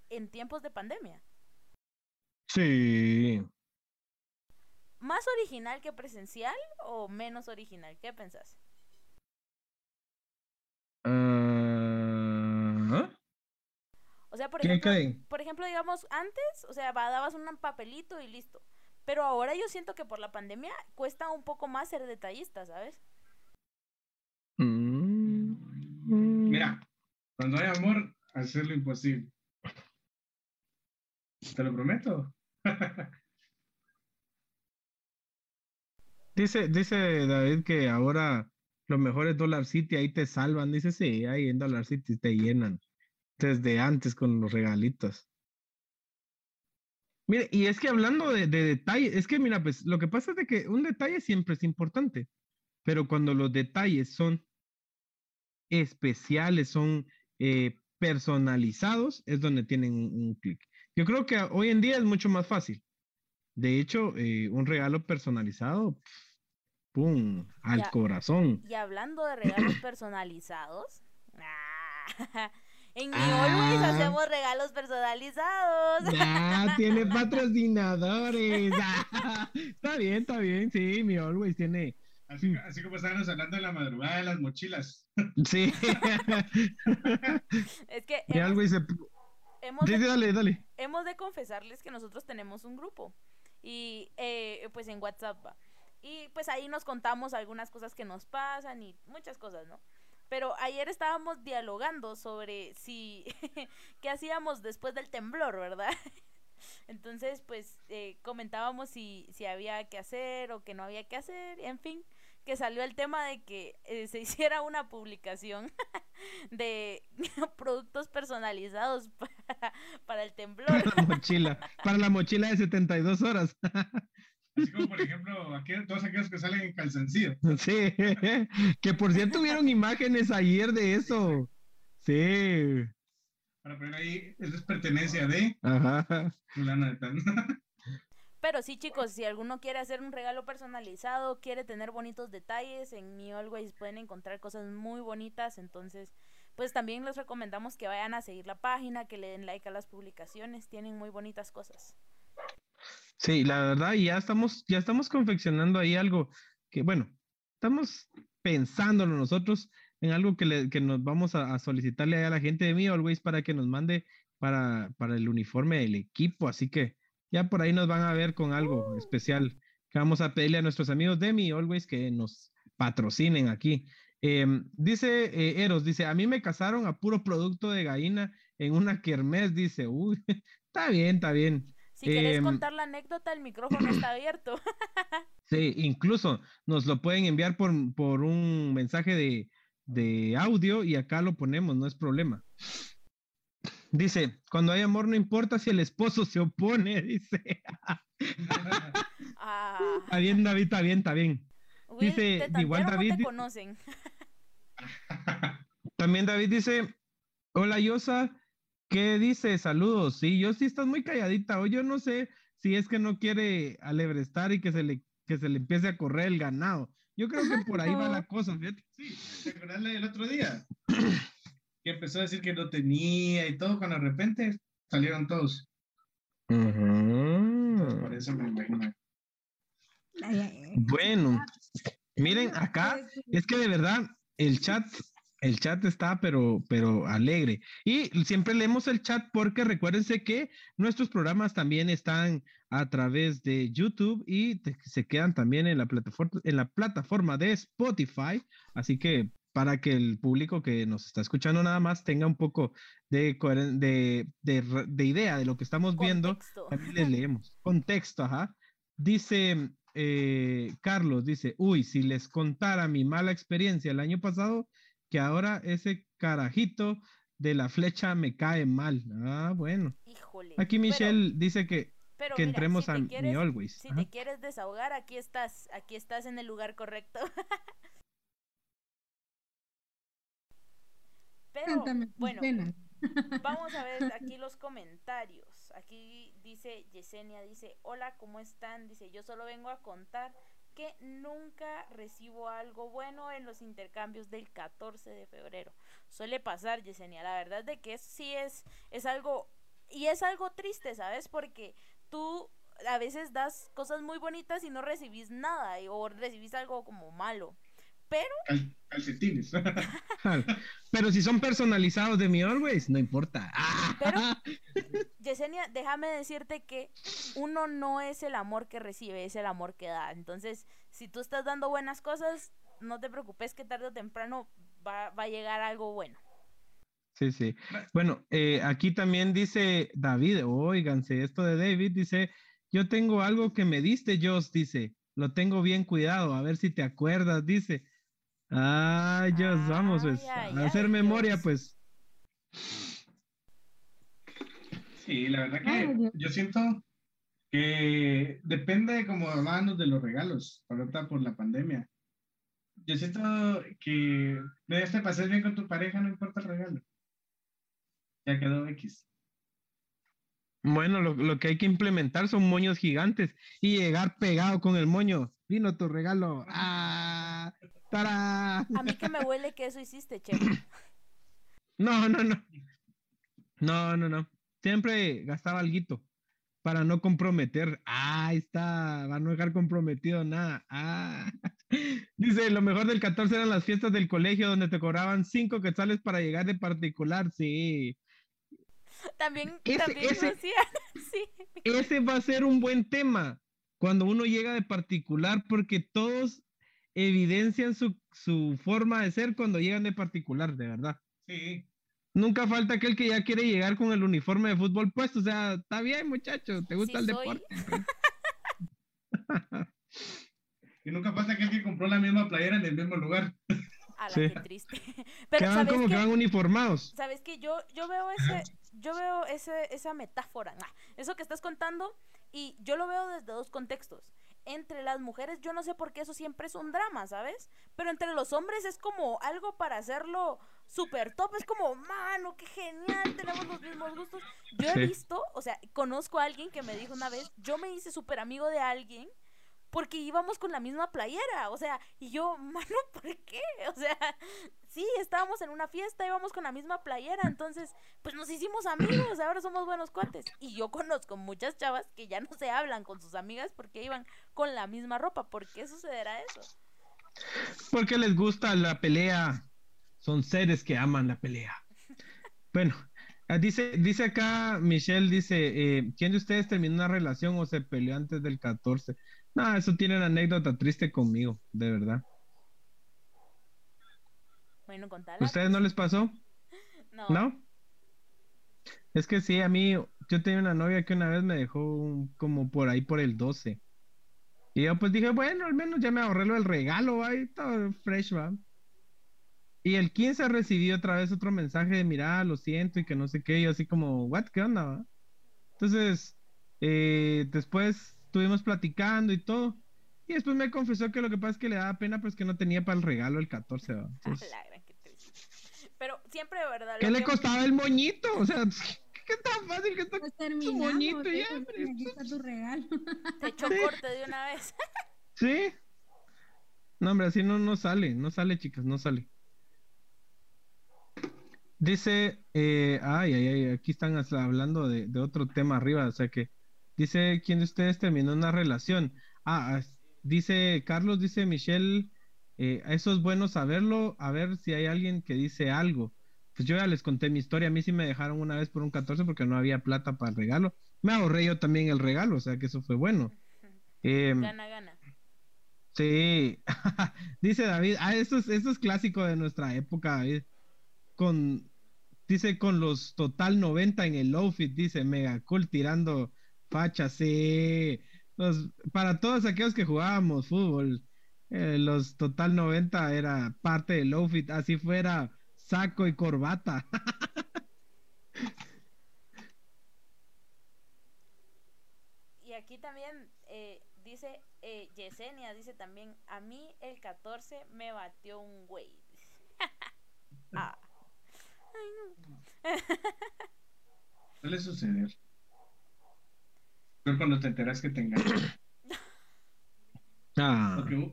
en tiempos de pandemia? Sí. ¿Más original que presencial o menos original? ¿Qué pensás? O sea, por ejemplo, digamos, antes, o sea, dabas un papelito y listo. Pero ahora yo siento que por la pandemia cuesta un poco más ser detallista, ¿sabes? Mira, cuando hay amor, hacer lo imposible. Te lo prometo. Dice David que ahora... Lo mejor es Dollar City, ahí te salvan, dice, sí, ahí en Dollar City te llenan. Desde antes con los regalitos. Mire, y es que hablando de detalles, es que mira, pues lo que pasa es de que un detalle siempre es importante, pero cuando los detalles son especiales, son personalizados, es donde tienen un clic. Yo creo que hoy en día es mucho más fácil. De hecho, un regalo personalizado... ¡Pum! ¡Al corazón! Y hablando de regalos personalizados... En Mi Always hacemos regalos personalizados. ¡Ah! ¡Tiene patrocinadores! Está bien, está bien. Sí, Mi Always tiene... Así como estábamos hablando de la madrugada de las mochilas. Sí. Es que... Mi Always se... Dale. Hemos de confesarles que nosotros tenemos un grupo. Y pues en WhatsApp va. Y pues ahí nos contamos algunas cosas que nos pasan y muchas cosas, ¿no? Pero ayer estábamos dialogando sobre si... qué hacíamos después del temblor, ¿verdad? Entonces, pues, comentábamos si había que hacer o que no había que hacer, en fin, que salió el tema de que se hiciera una publicación de productos personalizados para el temblor. Para la mochila de 72 horas. Así como, por ejemplo, todos aquellos que salen en calzoncillo. Sí, que por cierto hubieron imágenes ayer de eso. Sí. Para poner ahí, eso es pertenencia de... Ajá. Fulana de tal. Pero sí, chicos, si alguno quiere hacer un regalo personalizado, quiere tener bonitos detalles, en Mi Always pueden encontrar cosas muy bonitas. Entonces, pues también les recomendamos que vayan a seguir la página, que le den like a las publicaciones, tienen muy bonitas cosas. Sí, la verdad, y ya estamos confeccionando ahí algo que, bueno, estamos pensándolo nosotros en algo que nos vamos a solicitarle a la gente de Mi Always para que nos mande para el uniforme del equipo, así que ya por ahí nos van a ver con algo especial que vamos a pedirle a nuestros amigos de Mi Always que nos patrocinen aquí. Dice Eros, dice, a mí me casaron a puro producto de gallina en una kermés, dice, uy, está bien. Si querés contar la anécdota, el micrófono está abierto. Sí, incluso nos lo pueden enviar por un mensaje de audio y acá lo ponemos, no es problema. Dice, cuando hay amor no importa si el esposo se opone, dice. Ah. Está bien, David. Will, dice, igual David... No te conocen. También David dice, hola Yosa, ¿qué dice? Saludos. Sí, yo sí, estás muy calladita. Hoy yo no sé si es que no quiere alebrestar y que se le empiece a correr el ganado. Yo creo que por ahí va la cosa, fíjate. Sí, ¿te acordás del otro día? Que empezó a decir que no tenía y todo, cuando de repente salieron todos. Entonces, por eso me imagino. Bueno, miren, acá es que de verdad el chat está pero alegre, y siempre leemos el chat porque recuérdense que nuestros programas también están a través de YouTube y se quedan también en la plataforma de Spotify, así que para que el público que nos está escuchando nada más tenga un poco de idea de lo que estamos viendo, también les leemos contexto, ajá. Dice Carlos, dice, uy, si les contara mi mala experiencia el año pasado, que ahora ese carajito de la flecha me cae mal. Ah, bueno. Híjole. Aquí Michelle dice que mira, entremos a Mi Always. Si te quieres desahogar, aquí estás en el lugar correcto. Pero bueno, vamos a ver aquí los comentarios. Aquí dice Yesenia, dice, hola, ¿cómo están? Dice, yo solo vengo a contar que nunca recibo algo bueno en los intercambios del 14 de febrero. Suele pasar, Yesenia, la verdad de que sí es algo, y es algo triste, ¿sabes? Porque tú a veces das cosas muy bonitas y no recibís nada, o recibís algo como malo. Pero... calcetines. Pero si son personalizados de Mi Always, no importa. Pero, Yesenia, déjame decirte que uno no es el amor que recibe, es el amor que da. Entonces, si tú estás dando buenas cosas, no te preocupes que tarde o temprano va a llegar algo bueno. Sí. Bueno, aquí también dice David, oíganse esto de David, dice, yo tengo algo que me diste, Joss, dice, lo tengo bien cuidado, a ver si te acuerdas, dice. Ah, Dios, vamos pues, a hacer memoria, pues. Sí, la verdad que yo siento que depende de cómo hablábamos de los regalos, ahorita por la pandemia. Yo siento que debes de pasar bien con tu pareja, no importa el regalo. Ya quedó X. Bueno, lo que hay que implementar son moños gigantes y llegar pegado con el moño. Vino tu regalo. ¡Ah! ¡Tarán! A mí que me huele que eso hiciste, Chef. No. Siempre gastaba alguito para no comprometer. ¡Ah! Ahí está. Va a no dejar comprometido nada. ¡Ah! Dice, lo mejor del 14 eran las fiestas del colegio donde te cobraban 5 quetzales para llegar de particular. Sí. Ese va a ser un buen tema cuando uno llega de particular, porque todos evidencian su forma de ser cuando llegan de particular, de verdad. Sí. Nunca falta aquel que ya quiere llegar con el uniforme de fútbol puesto, o sea, está bien, muchacho, te gusta el deporte. Y nunca pasa que alguien compró la misma playera en el mismo lugar. A la sí. Qué triste. Pero ¿sabes como que van uniformados? Sabes que yo veo esa metáfora, eso que estás contando, y yo lo veo desde dos contextos. Entre las mujeres, yo no sé por qué eso siempre es un drama, ¿sabes? Pero entre los hombres es como algo para hacerlo super top. Es como, mano, qué genial, tenemos los mismos gustos. Yo he visto, o sea, conozco a alguien que me dijo una vez, yo me hice súper amigo de alguien porque íbamos con la misma playera, o sea, y yo, mano, ¿por qué? O sea, sí, estábamos en una fiesta, íbamos con la misma playera, entonces, pues nos hicimos amigos, ahora somos buenos cuates. Y yo conozco muchas chavas que ya no se hablan con sus amigas porque iban con la misma ropa. ¿Por qué sucederá eso? Porque les gusta la pelea, son seres que aman la pelea. Bueno, dice acá, Michelle dice, ¿quién de ustedes terminó una relación o se peleó antes del 14? No, eso tiene una anécdota triste conmigo, de verdad. Bueno, contala. ¿Ustedes no les pasó? No. ¿No? Es que sí, a mí, yo tenía una novia que una vez me dejó como por ahí por el 12. Y yo pues dije, bueno, al menos ya me ahorré lo del regalo, va, y todo fresh, va. Y el 15 recibí otra vez otro mensaje de, mira, lo siento y que no sé qué. Y yo así como, what, ¿qué onda, va? Entonces, después estuvimos platicando y todo, y después me confesó que lo que pasa es que le daba pena, pues que no tenía para el regalo el 14, ¿no? Entonces, la gran, qué triste. Pero siempre, de verdad, ¿qué le costaba el moñito? O sea, ¿qué tan fácil que está tu moñito? Ya, tu regalo. Te echó corte de una vez. Sí. No, hombre, así no sale, chicas, no sale. Dice, aquí están hablando de otro tema arriba, o sea que dice, ¿quién de ustedes terminó una relación? Dice Carlos, dice Michelle, eso es bueno saberlo, a ver si hay alguien que dice algo. Pues yo ya les conté mi historia, a mí sí me dejaron una vez por un 14 porque no había plata para el regalo. Me ahorré yo también el regalo, o sea que eso fue bueno. Gana. Sí, dice David, eso es clásico de nuestra época, David. Dice, con los total 90 en el outfit, dice, mega cool tirando facha, sí. Para todos aquellos que jugábamos fútbol, los total 90 era parte del outfit, así fuera saco y corbata. Y aquí también dice Yesenia, dice también, a mí el 14 me batió un güey. Ay, no. Suele suceder. Cuando te enteras que te engañaste.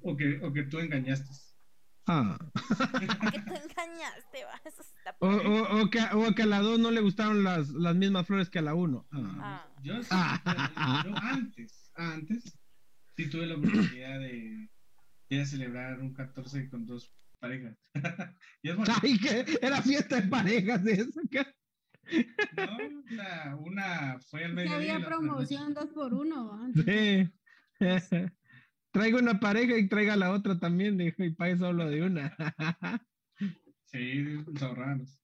O que tú engañaste. Que tú engañaste, va. Eso está o que a la 2 no le gustaron las mismas flores que a la 1. Yo antes sí tuve la oportunidad de ir a celebrar un 14 con dos parejas. Y es bueno. Ay, que era fiesta de parejas de eso, ¿qué? No, una fue al mediodía. Había promoción 2x1. Sí. Traigo una pareja y traiga la otra también, dijo, y pague solo de una. Sí, ahorranos.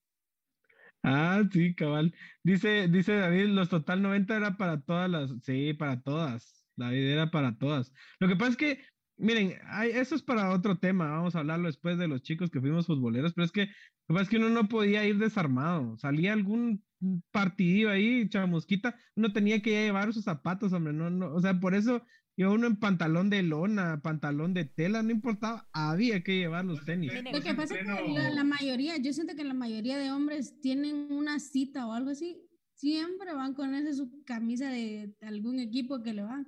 Ah, sí, cabal. Dice David, los total 90 era para todas las. Sí, para todas. David, era para todas. Lo que pasa es que, miren, eso es para otro tema, vamos a hablarlo después de los chicos que fuimos futboleros, pero es que lo que pasa es que uno no podía ir desarmado, salía algún partidillo ahí, chamusquita, uno tenía que llevar sus zapatos, hombre, no, o sea, por eso yo uno en pantalón de lona, pantalón de tela, no importaba, había que llevar los tenis. Lo que pasa es que la mayoría, yo siento que la mayoría de hombres tienen una cita o algo así, siempre van con esa su camisa de algún equipo que le va.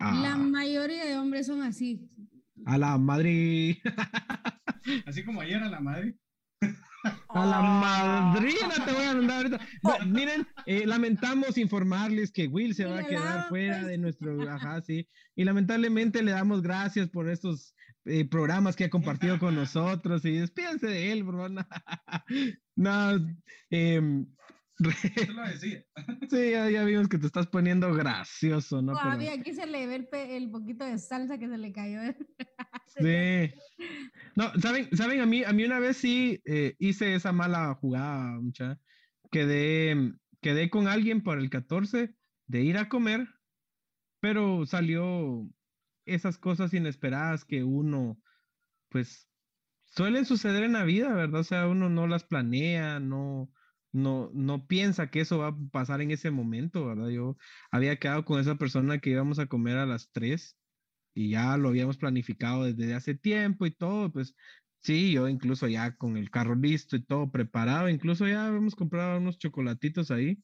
La mayoría de hombres son así. A la madre. Así como ayer a la madre. A la madrina te voy a mandar ahorita. Bueno, miren, lamentamos informarles que Will se va a quedar fuera de nuestro. Ajá, sí. Y lamentablemente le damos gracias por estos programas que ha compartido con nosotros. Y despídense de él, bro. No. Yo lo decía. Sí, ya vimos que te estás poniendo gracioso, ¿no? Todavía aquí se le ve el poquito de salsa que se le cayó. Sí. No, ¿saben? A mí una vez sí hice esa mala jugada, mucha. Quedé con alguien por el 14 de ir a comer, pero salió esas cosas inesperadas que uno, pues, suelen suceder en la vida, ¿verdad? O sea, uno no las planea, no piensa que eso va a pasar en ese momento, ¿verdad? Yo había quedado con esa persona que íbamos a comer a las 3 y ya lo habíamos planificado desde hace tiempo y todo, pues sí, yo incluso ya con el carro listo y todo preparado, incluso ya habíamos comprado unos chocolatitos ahí,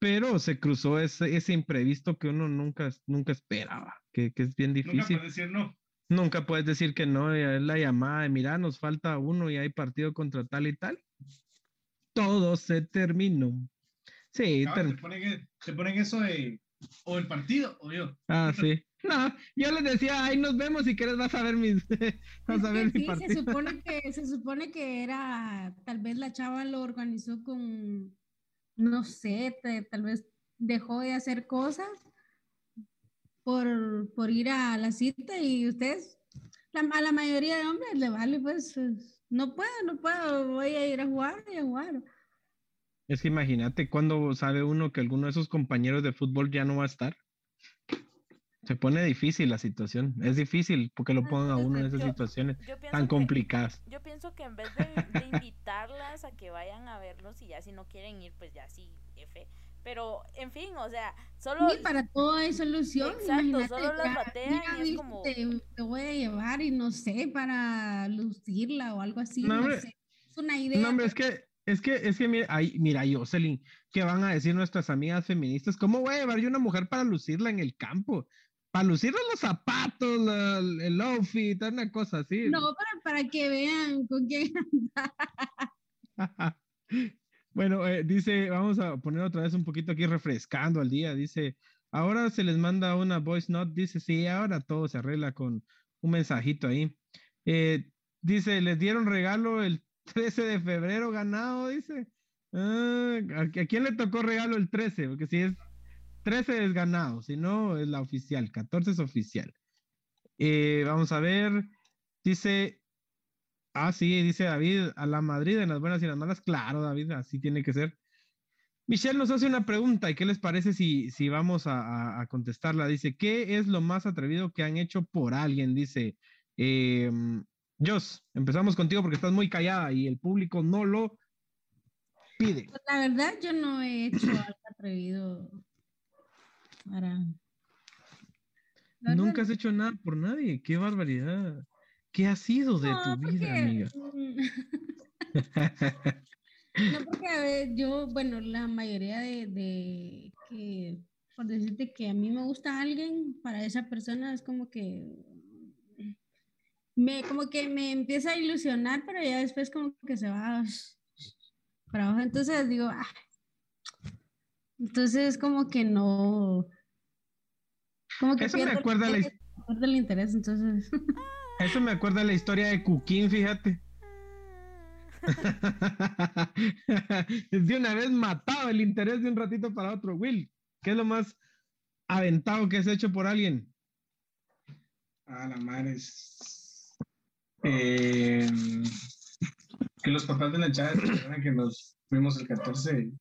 pero se cruzó ese imprevisto que uno nunca esperaba, que es bien difícil. Nunca puedes decir no. Nunca puedes decir que no, es la llamada de, mira, nos falta uno y hay partido contra tal y tal. Todo se terminó. Sí, claro, te ponen eso de o el partido o yo. Ah, sí. No, yo les decía, ahí nos vemos, si quieres vas a ver mis vas a ver sí, mi partido. Se supone que era, tal vez la chava lo organizó con, no sé, tal vez dejó de hacer cosas por ir a la cita, y ustedes, a la mayoría de hombres le vale, pues no puedo, voy a ir a jugar y a jugar. Es que imagínate cuando sabe uno que alguno de sus compañeros de fútbol ya no va a estar. Se pone difícil la situación, es difícil porque lo pongan a uno en esas situaciones tan complicadas. Yo pienso que en vez de invitarlas a que vayan a verlos, y ya si no quieren ir, pues ya sí, F. Pero, en fin, o sea, solo... Y para todo hay solución. Exacto, imagínate, solo las batean y es como... Te voy a llevar y no sé, para lucirla o algo así, no sé. Es una idea. No, hombre, es que mira, Jocelyn, ¿qué van a decir nuestras amigas feministas? ¿Cómo voy a llevar yo una mujer para lucirla en el campo? Para lucir los zapatos, el outfit, una cosa así. No, para que vean con quién andar. Bueno, dice, vamos a poner otra vez un poquito aquí refrescando al día. Dice, ahora se les manda una voice note. Dice, sí, ahora todo se arregla con un mensajito ahí. Dice, les dieron regalo el 13 de febrero ganado, dice. Ah, ¿a quién le tocó regalo el 13? Porque si es... 13 es ganado, si no es la oficial, 14 es oficial. Vamos a ver, dice, dice David, a la Madrid en las buenas y en las malas, claro David, así tiene que ser. Michelle nos hace una pregunta, ¿y qué les parece si vamos a contestarla? Dice, ¿qué es lo más atrevido que han hecho por alguien? Dice, Jos, empezamos contigo porque estás muy callada y el público no lo pide. Pues la verdad yo no he hecho algo atrevido. Nunca has hecho nada por nadie, qué barbaridad. ¿Qué ha sido de tu vida, amiga? No, porque a ver, yo, bueno, la mayoría de que, por decirte que a mí me gusta alguien, para esa persona es como que me empieza a ilusionar, pero ya después como que se va para abajo, entonces digo, entonces como que no, como que eso me acuerda el interés, entonces. Eso me acuerda la historia de Cuquín, fíjate. De una vez matado el interés de un ratito para otro. Will, ¿qué es lo más aventado que has hecho por alguien? A la madre. Que los papás de la chava esperaban que nos fuimos el 14.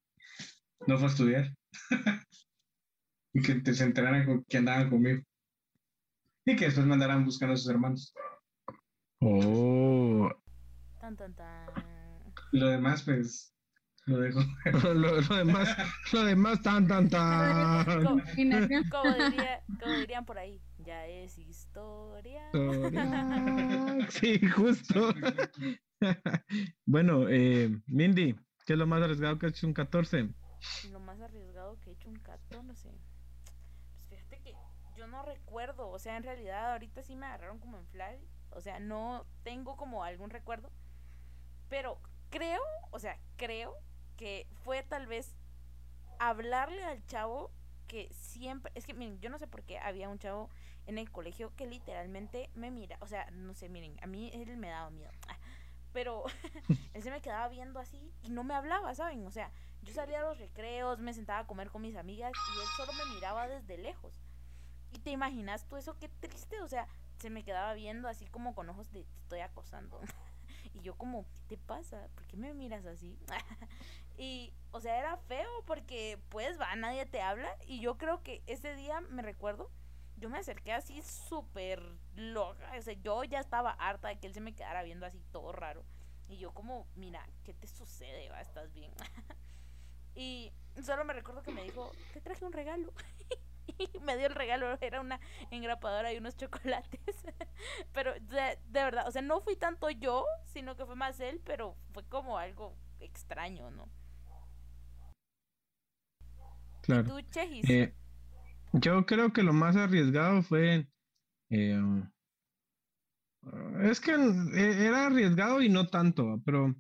No fue a estudiar. Y que se enteraran que andaban conmigo. Y que después mandaran buscando a sus hermanos. Oh. Tan, tan, tan. Lo demás, pues, lo dejo. lo demás, tan, tan, tan. Como dirían por ahí, ya es historia. Sí, justo. Bueno, Mindy, ¿qué es lo más arriesgado que has hecho un 14? Lo más arriesgado que he hecho un 14, no sé. Pues fíjate que yo no recuerdo, o sea, en realidad ahorita sí me agarraron como en flag, o sea, no tengo como algún recuerdo, pero creo que fue tal vez hablarle al chavo que siempre, es que miren, yo no sé por qué había un chavo en el colegio que literalmente me mira, o sea, no sé, miren, a mí él me daba miedo, pero él se me quedaba viendo así y no me hablaba, ¿saben? O sea, yo salía a los recreos, me sentaba a comer con mis amigas y él solo me miraba desde lejos. ¿Y te imaginas tú eso? Qué triste, o sea, se me quedaba viendo así como con ojos de te estoy acosando. Y yo como, ¿qué te pasa? ¿Por qué me miras así? Y, o sea, era feo porque pues nadie te habla. Y yo creo que ese día me recuerdo yo me acerqué así súper loca, o sea, yo ya estaba harta de que él se me quedara viendo así todo raro. Y yo como, mira, ¿qué te sucede? ¿Va? ¿Estás bien? Y solo me recuerdo que me dijo, te traje un regalo. Y me dio el regalo, era una engrapadora y unos chocolates. Pero de verdad, o sea, no fui tanto yo, sino que fue más él, pero fue como algo extraño, ¿no? Claro. ¿Y tú, Chejis? Yo creo que lo más arriesgado fue... es que era arriesgado y no tanto, pero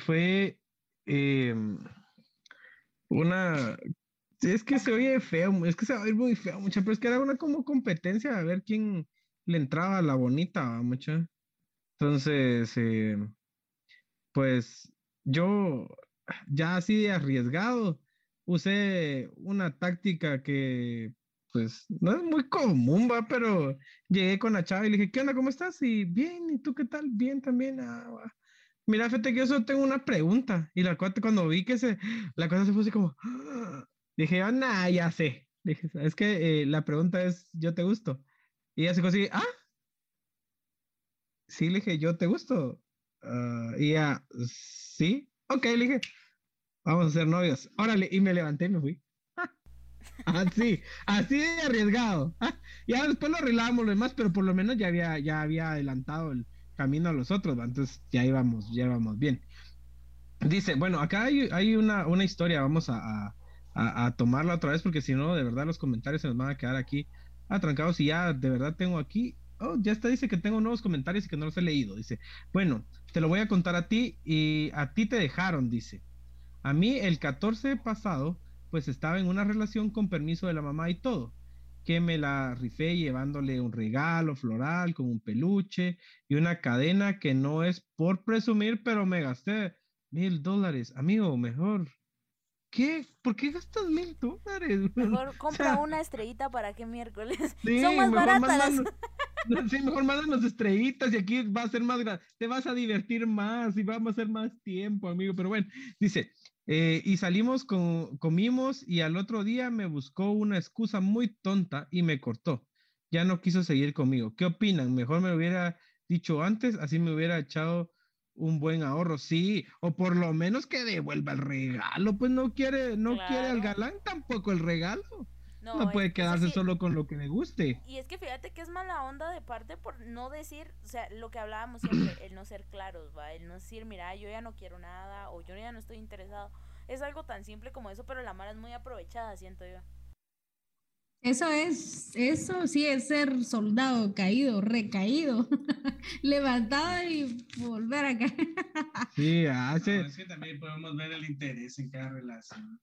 fue una... Es que se oye feo, es que se va a oír muy feo, mucha, pero es que era una como competencia de ver quién le entraba a la bonita, mucha. Entonces, pues yo ya así de arriesgado usé una táctica que pues no es muy común, va, pero llegué con la chava y le dije, ¿qué onda? ¿Cómo estás? Y bien, ¿y tú qué tal? Bien también, va. Mira, fíjate que yo solo tengo una pregunta. Y la cuate, cuando vi que la cosa se puso así como... Dije, ah, nah, ya sé. Dije, es que la pregunta es, ¿yo te gusto? Y ella se consigue, ah. Sí, le dije, ¿yo te gusto? Y ella, sí. Ok, le dije, vamos a ser novios. Órale, y me levanté y me fui. Así de arriesgado. Ya después lo arreglamos lo demás, pero por lo menos ya había adelantado el camino a los otros, ¿va? Entonces ya íbamos bien. Dice, bueno, acá hay una historia, vamos a tomarla otra vez, porque si no, de verdad los comentarios se nos van a quedar aquí atrancados. Y ya de verdad tengo aquí, ya está, dice que tengo nuevos comentarios y que no los he leído. Dice, bueno, te lo voy a contar a ti y a ti te dejaron. Dice, a mí el 14 pasado, pues estaba en una relación con permiso de la mamá y todo, que me la rifé llevándole un regalo floral con un peluche y una cadena que no es por presumir, pero me gasté $1,000. Amigo, mejor... ¿Qué? ¿Por qué gastas $1,000? Mejor compra una estrellita para que miércoles. Sí, son más baratas. Mejor mándanos estrellitas y aquí va a ser más grande. Te vas a divertir más y vamos a hacer más tiempo, amigo. Pero bueno, dice, y salimos, comimos y al otro día me buscó una excusa muy tonta y me cortó. Ya no quiso seguir conmigo. ¿Qué opinan? Mejor me hubiera dicho antes, así me hubiera echado un buen ahorro, sí, o por lo menos que devuelva el regalo, pues no quiere al galán tampoco el regalo, no puede quedarse así, solo con lo que le guste. Y es que fíjate que es mala onda de parte por no decir, o sea, lo que hablábamos siempre, el no ser claros, va, el no decir, mira, yo ya no quiero nada, o yo ya no estoy interesado, es algo tan simple como eso, pero la mala es muy aprovechada, siento yo. Eso sí es ser soldado caído, recaído, levantado y volver a caer. Sí, hace... No, es que también podemos ver el interés en cada relación.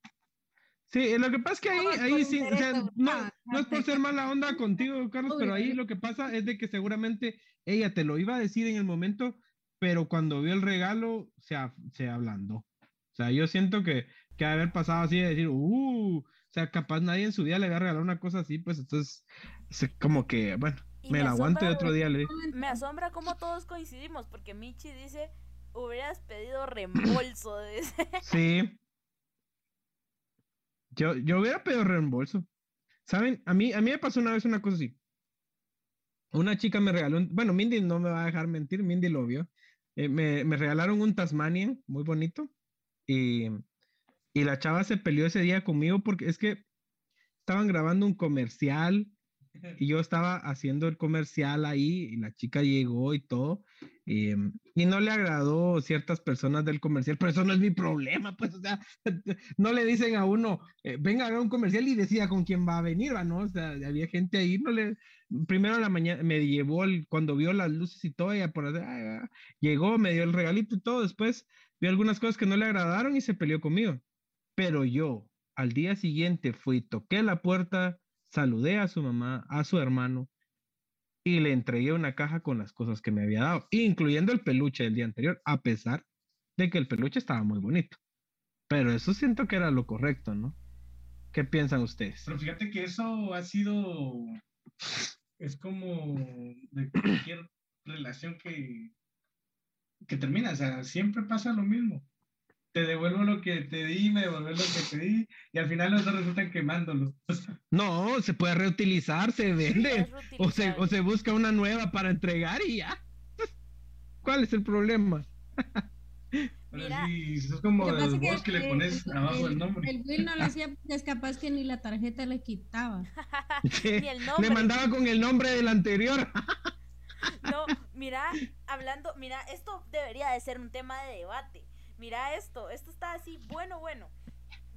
Sí, lo que pasa es que ahí sí, o sea, no es por ser mala onda contigo, Carlos, pero ahí lo que pasa es de que seguramente ella te lo iba a decir en el momento, pero cuando vio el regalo se ablandó. O sea, yo siento que haber pasado así de decir, o sea, capaz nadie en su día le va a regalar una cosa así, pues entonces, como que, bueno, me la aguanto y otro día le digo. Me asombra cómo todos coincidimos, porque Michi dice, hubieras pedido reembolso. Sí. Yo hubiera pedido reembolso. ¿Saben? A mí me pasó una vez una cosa así. Una chica me regaló, bueno, Mindy no me va a dejar mentir, Mindy lo vio. Me regalaron un Tasmanian muy bonito y la chava se peleó ese día conmigo porque es que estaban grabando un comercial y yo estaba haciendo el comercial ahí y la chica llegó y todo. Y no le agradó ciertas personas del comercial, pero eso no es mi problema, pues, o sea, no le dicen a uno, venga a ver un comercial y decida con quién va a venir, ¿no? O sea, había gente ahí, primero en la mañana me llevó, cuando vio las luces y todo, ella por allá, llegó, me dio el regalito y todo, después vio algunas cosas que no le agradaron y se peleó conmigo. Pero yo, al día siguiente, fui, toqué la puerta, saludé a su mamá, a su hermano, y le entregué una caja con las cosas que me había dado, incluyendo el peluche del día anterior, a pesar de que el peluche estaba muy bonito. Pero eso siento que era lo correcto, ¿no? ¿Qué piensan ustedes? Pero fíjate que eso ha sido... Es como de cualquier relación que termina, o sea, siempre pasa lo mismo. te devuelvo lo que te di, me devuelvo lo que te di, y al final los dos resultan quemándolo. No, se puede reutilizar, se vende, sí, o se busca una nueva para entregar y ya. ¿Cuál es el problema? Mira, sí, eso es como de los bots que le pones abajo el nombre. El Will no lo hacía porque es capaz que ni la tarjeta le quitaba. Sí, ni el nombre. Le mandaba con el nombre del anterior. No, mira, hablando, mira, esto debería de ser un tema de debate. Mira esto está así, bueno.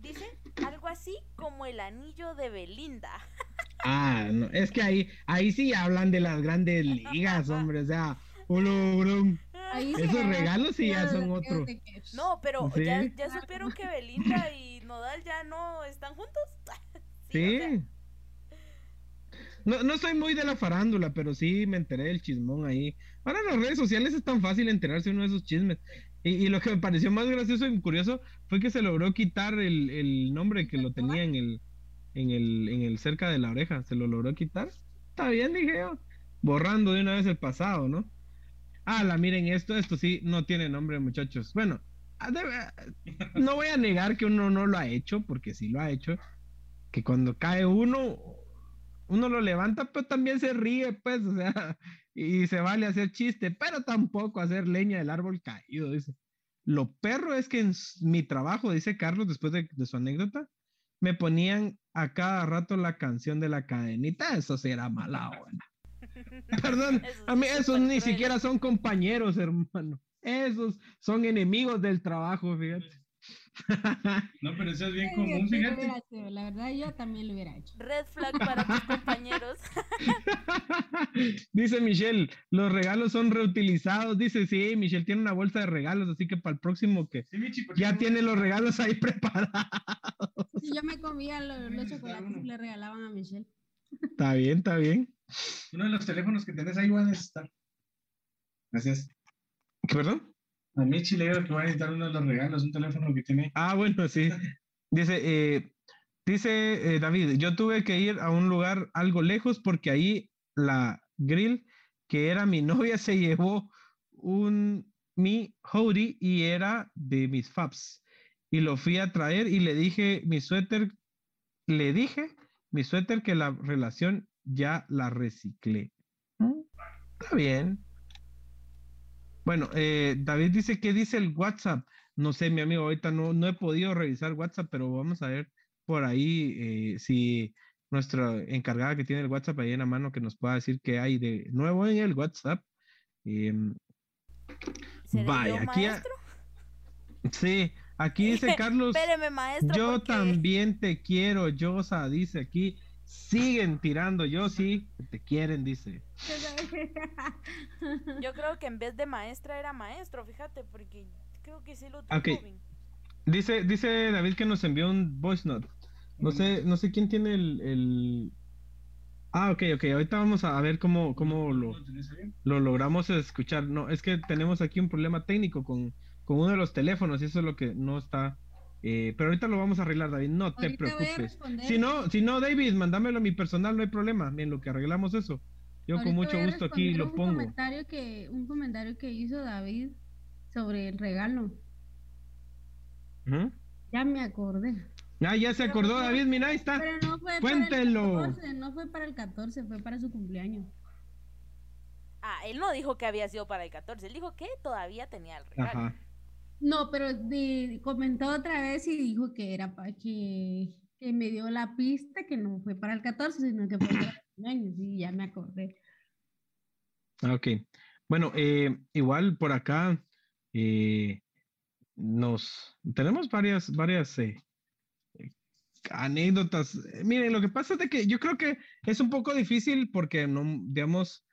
Dice algo así como el anillo de Belinda. Ah, no, es que ahí sí hablan de las grandes ligas, hombre, o sea, esos regalos sí ya son otros. No, pero ¿sí? ya supieron que Belinda y Nodal ya no están juntos. Sí. O sea. No soy muy de la farándula, pero sí me enteré del chismón ahí. Ahora en las redes sociales es tan fácil enterarse uno de esos chismes. Y lo que me pareció más gracioso y curioso fue que se logró quitar el nombre que lo tenía en el cerca de la oreja. Se lo logró quitar. Está bien, dije yo. Borrando de una vez el pasado, ¿no? Miren, esto sí no tiene nombre, muchachos. Bueno, no voy a negar que uno no lo ha hecho, porque sí lo ha hecho. Que cuando cae uno lo levanta, pero también se ríe, pues, o sea, y se vale hacer chiste, pero tampoco hacer leña del árbol caído, dice. Lo perro es que en mi trabajo, dice Carlos, después de su anécdota, me ponían a cada rato la canción de La Cadenita. Eso sí era mala onda. Perdón, a mí esos ni siquiera son compañeros, hermano. Esos son enemigos del trabajo, fíjate. No, pero eso es bien común, fíjate. La verdad, yo también lo hubiera hecho. Red flag para tus compañeros. Dice Michelle, los regalos son reutilizados. Dice, sí, Michelle tiene una bolsa de regalos, así que para el próximo que sí, Michi, ya tiene los regalos ahí preparados. Sí, yo me comía los chocolates que le regalaban a Michelle. Está bien, está bien. Uno de los teléfonos que tenés ahí va a necesitar. Gracias. ¿Qué, perdón? A mí chileo que va a necesitar uno de los regalos, un teléfono que tiene. Ah, bueno, sí. Dice David, yo tuve que ir a un lugar algo lejos porque ahí la grill, que era mi novia, se llevó mi hoodie y era de mis faps. Y lo fui a traer y le dije mi suéter que la relación ya la reciclé. Está bien. Bueno, David dice, ¿qué dice el WhatsApp? No sé, mi amigo, ahorita no he podido revisar WhatsApp, pero vamos a ver por ahí si nuestra encargada que tiene el WhatsApp ahí en la mano que nos pueda decir qué hay de nuevo en el WhatsApp. Vaya, aquí sí, aquí dice Carlos. Espéreme, maestro, yo también te quiero, Yosa, dice aquí. Siguen tirando, yo sí, te quieren, dice. Yo creo que en vez de maestra era maestro, fíjate, porque creo que sí lo tuvo. Okay. Dice David que nos envió un voice note. No sé quién tiene el... Ok, ahorita vamos a ver cómo lo logramos escuchar. No, es que tenemos aquí un problema técnico con uno de los teléfonos y eso es lo que no está... pero ahorita lo vamos a arreglar, David, no te preocupes. Si no, David, mándamelo a mi personal, no hay problema, en lo que arreglamos eso. Yo ahorita con mucho gusto aquí lo pongo. Un comentario que hizo David sobre el regalo. ¿Mm? Ya me acordé. Ya se acordó, pero David, mira, ahí está. Pero no fue cuéntelo. Para el 14, no fue para el 14, fue para su cumpleaños. Él no dijo que había sido para el 14, él dijo que todavía tenía el regalo. Ajá. No, pero comentó otra vez y dijo que era que me dio la pista que no fue para el 14, sino que fue para el año, sí, ya me acordé. Ok, bueno, igual por acá tenemos varias anécdotas. Miren, lo que pasa es de que yo creo que es un poco difícil porque no, digamos,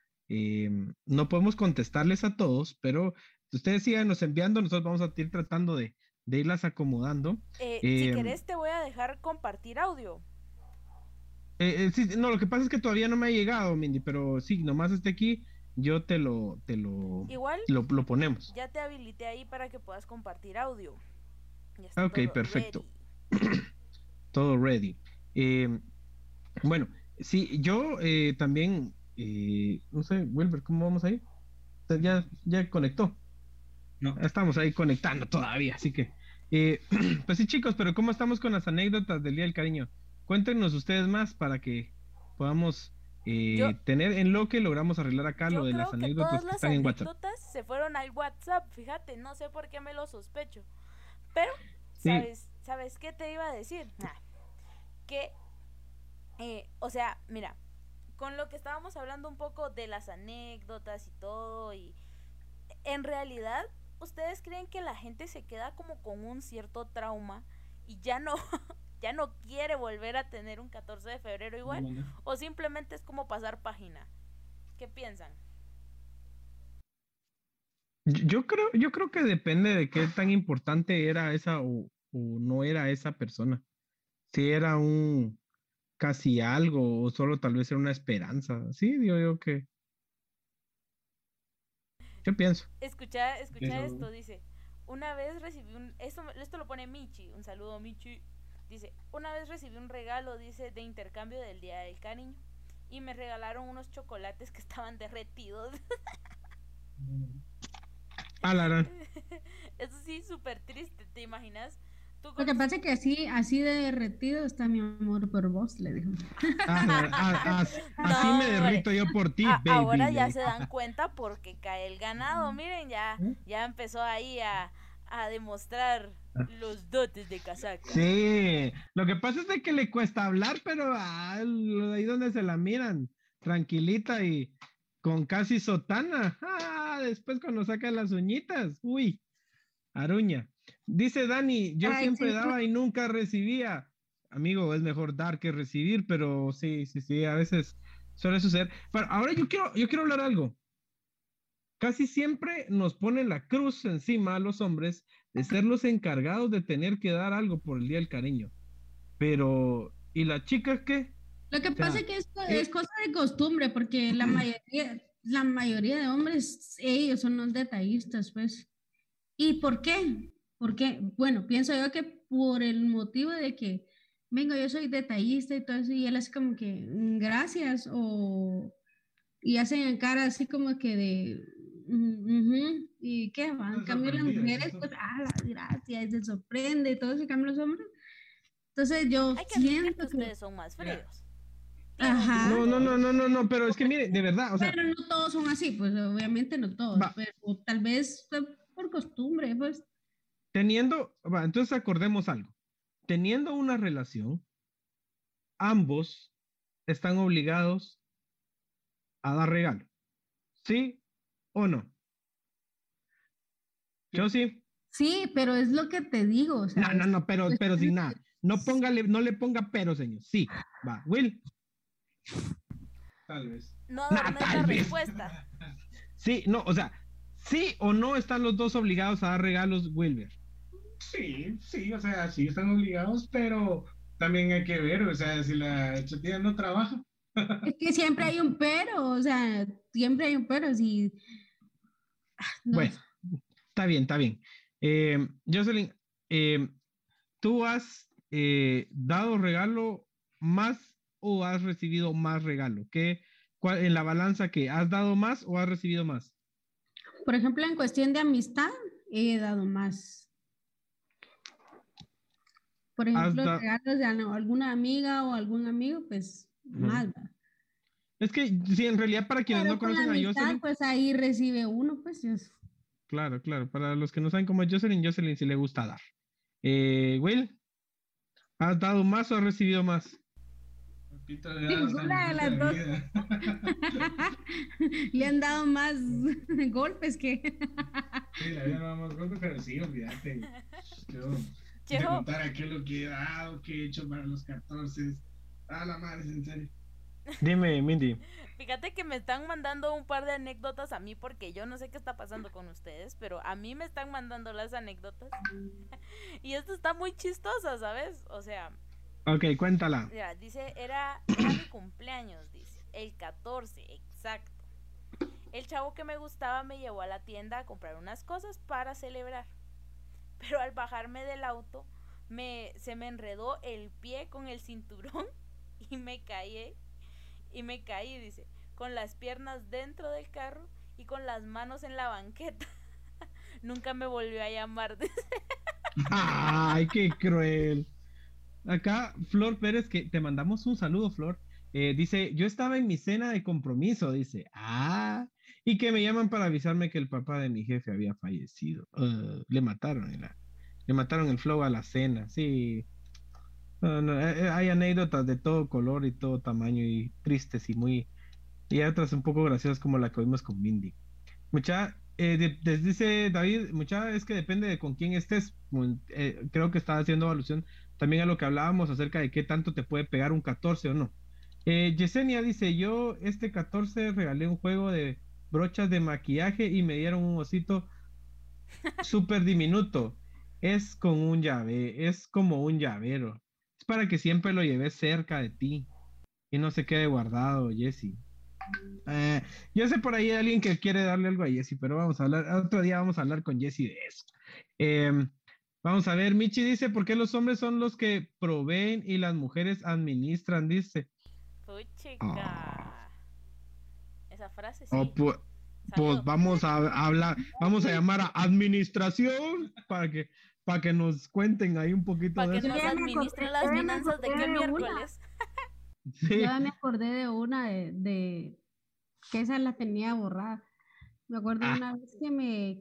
no podemos contestarles a todos, pero ustedes síganos enviando, nosotros vamos a ir tratando de irlas acomodando. Si querés te voy a dejar compartir audio. Sí, no, lo que pasa es que todavía no me ha llegado, Mindy, pero sí, nomás esté aquí, yo te lo igual lo ponemos. Ya te habilité ahí para que puedas compartir audio. Ya está, ok, todo perfecto. Ready. Todo ready. Bueno, sí, yo también, no sé, Wilber, ¿cómo vamos ahí? ¿Ya conectó? No. Estamos ahí conectando todavía, así que Pues sí, chicos, pero ¿cómo estamos con las anécdotas del Día del Cariño? Cuéntenos ustedes más para que podamos tener en lo que logramos arreglar acá lo de las anécdotas que están en WhatsApp. Las anécdotas se fueron al WhatsApp, fíjate, no sé por qué me lo sospecho. Pero, ¿sabes qué te iba a decir? Que, o sea, mira, con lo que estábamos hablando un poco de las anécdotas y todo, y en realidad, ¿ustedes creen que la gente se queda como con un cierto trauma y ya no quiere volver a tener un 14 de febrero igual? Bueno. ¿O simplemente es como pasar página? ¿Qué piensan? Yo creo que depende de qué tan importante era esa o no era esa persona. Si era un casi algo o solo tal vez era una esperanza. Sí, digo yo que... ¿Qué pienso? Escucha esto, dice, una vez recibí esto lo pone Michi, un saludo Michi, dice, una vez recibí un regalo, dice, de intercambio del Día del Cariño, y me regalaron unos chocolates que estaban derretidos. Alarán. Eso sí, súper triste, ¿te imaginas? Lo que pasa es que así de derretido está mi amor por vos, le dijo. Así me derrito yo por ti, baby. Ahora ya se dan cuenta porque cae el ganado, miren, ya empezó ahí a demostrar los dotes de casaca. Sí, lo que pasa es de que le cuesta hablar, pero ahí donde se la miran, tranquilita y con casi sotana. Después cuando saca las uñitas, uy, aruña. Dice Dani, yo siempre daba y nunca recibía. Amigo, es mejor dar que recibir, pero sí, a veces suele suceder. Pero ahora yo quiero hablar algo. Casi siempre nos ponen la cruz encima a los hombres de ser los encargados de tener que dar algo por el Día del Cariño. Pero, ¿y las chicas qué? Lo que pasa es que es cosa de costumbre, porque la mayoría de hombres, ellos son los detallistas, pues. ¿Y por qué? Porque, bueno, pienso yo que por el motivo de que, venga, yo soy detallista y todo eso, y él hace como que, gracias, y hacen cara así como que de, y qué va, en cambio las mujeres, pues, gracias, se sorprende, y todo eso, en cambio los hombres, entonces yo siento que ustedes son más fríos. Ajá. No, pero es que mire, de verdad, o sea. Pero no todos son así, pues, obviamente no todos, pero tal vez por costumbre, pues. Entonces acordemos algo. Teniendo una relación, ambos están obligados a dar regalo. ¿Sí o no? Yo sí. Sí, pero es lo que te digo. ¿Sabes? No, pero sin nada. No le ponga pero, señor. Sí, va. Will. Tal vez. No es la respuesta. Sí, no, o sea, sí o no están los dos obligados a dar regalos, Wilber. Sí, o sea, sí están obligados, pero también hay que ver, o sea, si la chatilla no trabaja. Es que siempre hay un pero, o sea, siempre hay un pero, sí. No. Bueno, está bien. Jocelyn, ¿tú has dado regalo más o has recibido más regalo? ¿Cuál, en la balanza, que has dado más o has recibido más? Por ejemplo, en cuestión de amistad, he dado más. Por ejemplo, regalos de alguna amiga o algún amigo, pues, más. Es que, si en realidad, para quienes no conocen a Jocelyn... pues ahí recibe uno, pues, eso. Claro. Para los que no saben cómo es Jocelyn sí le gusta dar. Will, ¿has dado más o has recibido más? Ninguna de las dos. Le han dado más golpes que... Sí, le habían dado más golpes, pero sí, olvídate. Te contara qué es lo que he dado, qué he hecho para los 14. La madre, en serio. Dime, Mindy. Fíjate que me están mandando un par de anécdotas a mí, porque yo no sé qué está pasando con ustedes, pero a mí me están mandando las anécdotas. Y esto está muy chistosa, ¿sabes? O sea... Ok, cuéntala. Mira, dice, era mi cumpleaños, dice. El 14, exacto. El chavo que me gustaba me llevó a la tienda a comprar unas cosas para celebrar. Pero al bajarme del auto, se me enredó el pie con el cinturón y me caí, dice, con las piernas dentro del carro y con las manos en la banqueta. Nunca me volvió a llamar, dice. Ay, qué cruel. Acá, Flor Pérez, que te mandamos un saludo, Flor. Dice, yo estaba en mi cena de compromiso, dice. Ah, y que me llaman para avisarme que el papá de mi jefe había fallecido. Le mataron le mataron el flow a la cena, sí. No, hay anécdotas de todo color y todo tamaño, y tristes y muy... Y hay otras un poco graciosas como la que vimos con Mindy. Mucha, dice David, mucha, es que depende de con quién estés. Creo que está haciendo alusión también a lo que hablábamos acerca de qué tanto te puede pegar un 14 o no. Yesenia dice, yo este 14 regalé un juego de brochas de maquillaje y me dieron un osito súper diminuto. Es con un llave, es como un llavero. Es para que siempre lo lleves cerca de ti y no se quede guardado, Jessy. Yo sé por ahí de alguien que quiere darle algo a Jessy, pero vamos a hablar, otro día vamos a hablar con Jessy de eso. Vamos a ver, Michi dice, ¿por qué los hombres son los que proveen y las mujeres administran? Dice. Uy, chica. Oh. Esa frase sí. Oh, pues vamos a hablar, vamos a llamar a administración para que nos cuenten ahí un poquito. Para que nos administren las finanzas de Quee Miércoles. Sí. Yo me acordé de una de que esa la tenía borrada. Me acuerdo una vez que me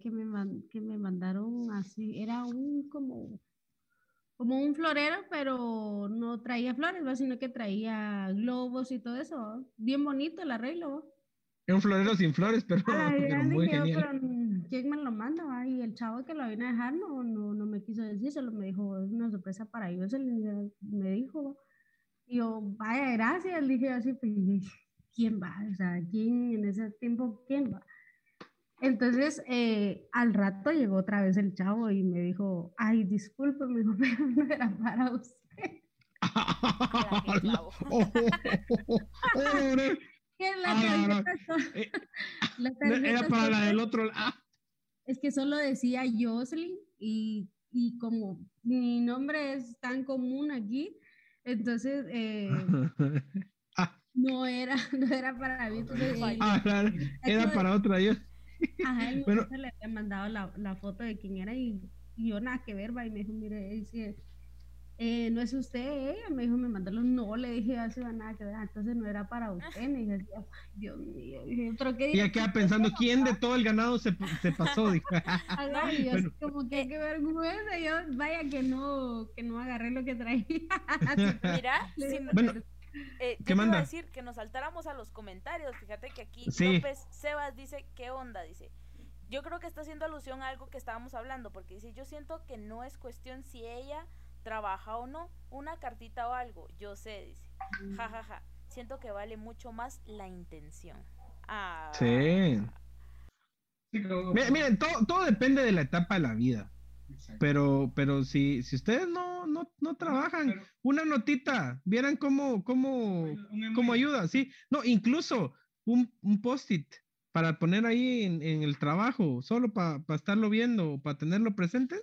mandaron así, era un como un florero, pero no traía flores, ¿no? Sino que traía globos y todo eso, ¿no? Bien bonito el arreglo. Era un florero sin flores, pero muy genial. Pero, ¿quién me lo manda? ¿Va? Y el chavo que lo vino a dejar no me quiso decir, solo me dijo, es una sorpresa para ellos, me dijo. Y yo, vaya, gracias, le dije así, pues, ¿quién va? O sea, ¿quién en ese tiempo, quién va? Entonces, al rato llegó otra vez el chavo y me dijo, ay, disculpe, me dijo, pero no era para usted. Era para la del otro lado. Es que solo decía Jocelyn y como mi nombre es tan común aquí, entonces... No era para mí. Entonces, era para otra yo. Ajá, el muchacho le había mandado la foto de quién era y yo nada que ver, va, y me dijo, mire, dice, no es usted, ella, me dijo, me mandó los, no, le dije, así va, nada que ver, entonces no era para usted, me dije, ay, Dios mío, pero qué. Y ya queda pensando, ¿quién de todo el ganado se pasó? Dijo. Ajá, y yo, bueno, así, como que qué vergüenza, yo, vaya que no agarré lo que traía. Mira, sí, bueno. ¿Qué manda? Iba a decir que nos saltáramos a los comentarios. Fíjate que aquí sí. López Sebas dice, ¿qué onda? Dice, yo creo que está haciendo alusión a algo que estábamos hablando, porque dice, yo siento que no es cuestión si ella trabaja o no, una cartita o algo, yo sé, dice, jajaja, ja, ja. Siento que vale mucho más la intención. Ah. Sí. Miren, todo depende de la etapa de la vida. Exacto. Pero si ustedes no trabajan, pero, una notita, vieran cómo ayuda, sí, no, incluso un post-it para poner ahí en el trabajo, solo para estarlo viendo, para tenerlo presente,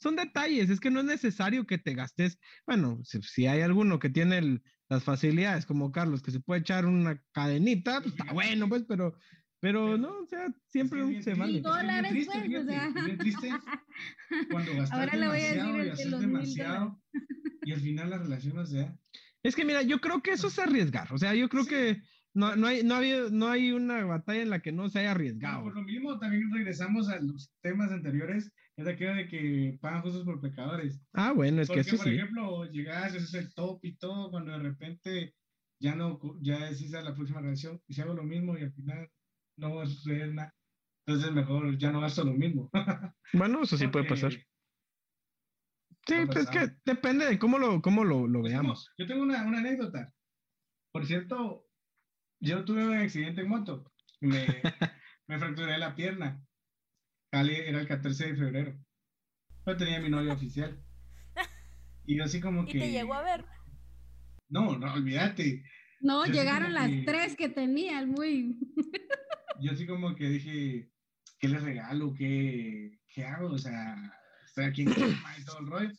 son detalles, es que no es necesario que te gastes, bueno, si hay alguno que tiene las facilidades, como Carlos, que se puede echar una cadenita, pues, está bueno, pues, pero no, o sea, siempre bien, se vale. $1 triste, pues, o sea. Bien triste cuando gastas demasiado y haces demasiado y al final la relación no se da. Es que mira, yo creo que eso es arriesgar, o sea, yo creo que no hay una batalla en la que no se haya arriesgado. Por lo mismo, también regresamos a los temas anteriores, es aquello de que pagan justos por pecadores. Ah, bueno, es porque, que eso por sí. Por ejemplo, llegas, haces el top y todo, cuando de repente ya decís a la próxima relación y se hago lo mismo y al final no va a suceder nada. Entonces mejor ya no gasto lo mismo. Bueno, eso sí puede pasar. Sí, pues es que depende de cómo lo veamos. Yo tengo una anécdota. Por cierto, yo tuve un accidente en moto. Me fracturé la pierna. Era el 14 de febrero. No tenía mi novio oficial. Y yo así como que... ¿Y te llegó a ver? No, olvídate. No, yo llegaron las 3 que tenían, muy... Yo así como que dije, ¿qué les regalo? ¿Qué hago? O sea, estoy aquí en y todo el rollo.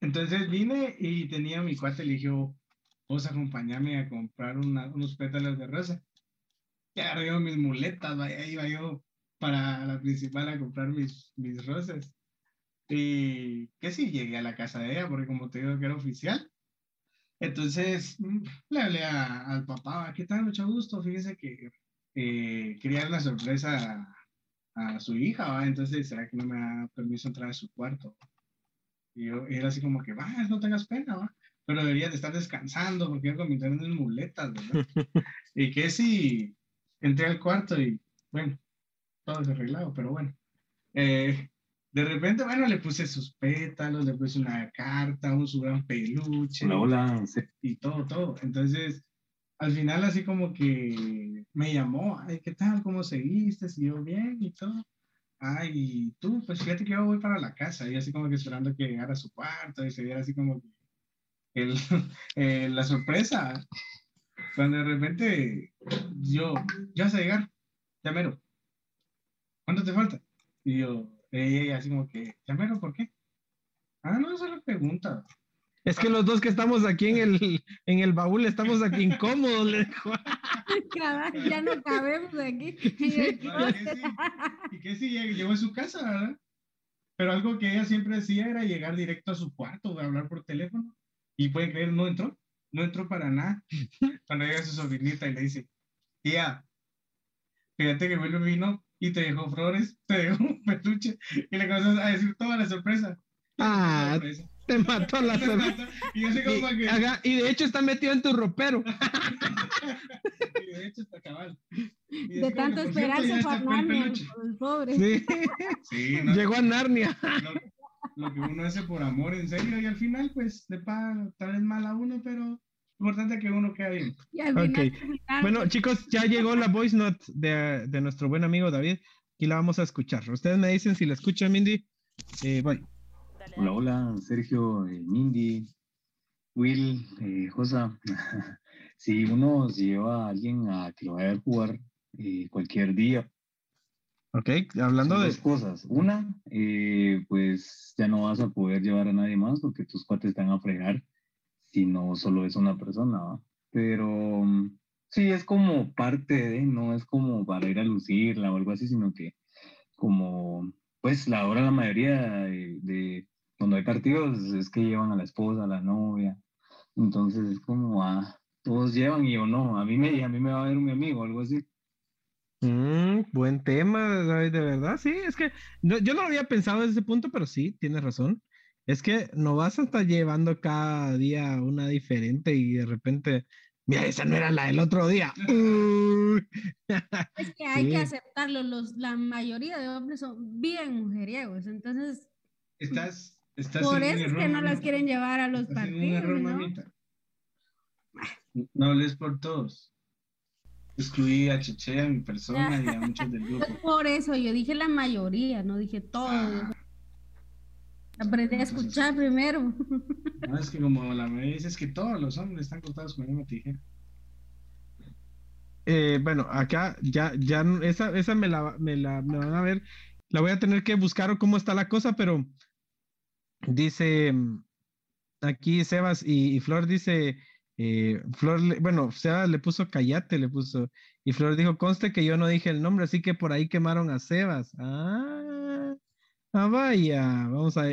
Entonces vine y tenía a mi cuate, le dije, vos acompañame a comprar unos pétalos de rosa. Y agarré yo mis muletas, vaya, iba yo para la principal a comprar mis rosas. Y que sí llegué a la casa de ella, porque como te digo que era oficial. Entonces le hablé al papá, ¿qué tal? Mucho gusto, fíjese que quería dar una sorpresa a su hija, ¿va? Entonces, ¿será que no me da permiso entrar a su cuarto? Y yo era así como que, va, no tengas pena, va, pero deberías de estar descansando, porque yo con mi internet en muletas, ¿verdad? Y que sí, entré al cuarto y, bueno, todo desarreglado, pero bueno. De repente, bueno, le puse sus pétalos, le puse una carta, su gran peluche. Hola, hola. Y todo. Entonces, al final así como que me llamó, ay, ¿qué tal? ¿Cómo seguiste? ¿Siguió bien? Y todo. Ay, ¿y tú? Pues fíjate que yo voy para la casa. Y así como que esperando que llegara a su cuarto y se viera así como que la sorpresa. Cuando de repente yo vas a llegar, ya mero. ¿Cuánto te falta? Y yo, ella así como que, ya mero, ¿por qué? Ah, no, solo pregunta. Es que los dos que estamos aquí en el baúl estamos aquí incómodos, le dijo. Ya no cabemos aquí. Sí, no, y que sí, llegó a su casa, ¿verdad? Pero algo que ella siempre decía era llegar directo a su cuarto, hablar por teléfono. Y pueden creer, no entró para nada. Cuando llega su sobrinita y le dice, tía, fíjate que mi abuelo vino y te dejó flores, te dejó un peluche. Y le comenzó a decir toda la sorpresa. Ah, te mató la sorpresa. Y de hecho está metido en tu ropero. Y de hecho está cabal. De tanto esperarse para Narnia, el pobre. Sí, no, llegó a Narnia. Lo que uno hace por amor, en serio, y al final, pues, le paga tal vez mal a uno, pero lo importante es que uno quede bien. Y al final, okay. Bueno, chicos, ya llegó la voice note de nuestro buen amigo David, y la vamos a escuchar. Ustedes me dicen si la escuchan, Mindy. Bye. Hola, Sergio, Mindy, Will, Josa. Si uno se lleva a alguien a que lo vaya a jugar cualquier día. Ok, hablando son de dos cosas. Una, pues ya no vas a poder llevar a nadie más porque tus cuates están a fregar si no solo es una persona, ¿va? Pero sí, es como parte de, no es como para ir a lucirla o algo así, sino que como, pues la mayoría de cuando hay partidos es que llevan a la esposa, a la novia. Entonces es como, todos llevan y yo no, a mí me va a ver mi amigo, algo así. Buen tema, de verdad, sí, es que yo no lo había pensado desde ese punto, pero sí, tienes razón, es que no vas a estar llevando cada día una diferente y de repente, mira, esa no era la del otro día. Es que hay sí. Que aceptarlo, la mayoría de hombres son bien mujeriegos, entonces estás por eso es que no las quieren llevar a los partidos, error, ¿no? No hables por todos. Excluí a Cheche, a mi persona y a muchos del grupo. Por eso yo dije la mayoría, no dije todo. Aprendí a escuchar primero. No, es que como la me dices, es que todos los hombres están cortados con la misma tijera. Bueno, acá ya esa me van a ver. La voy a tener que buscar cómo está la cosa, pero dice aquí Sebas y Flor dice. Flor, bueno, Sebas le puso cállate, le puso, y Flor dijo, conste que yo no dije el nombre, así que por ahí quemaron a Sebas. Vaya, vamos a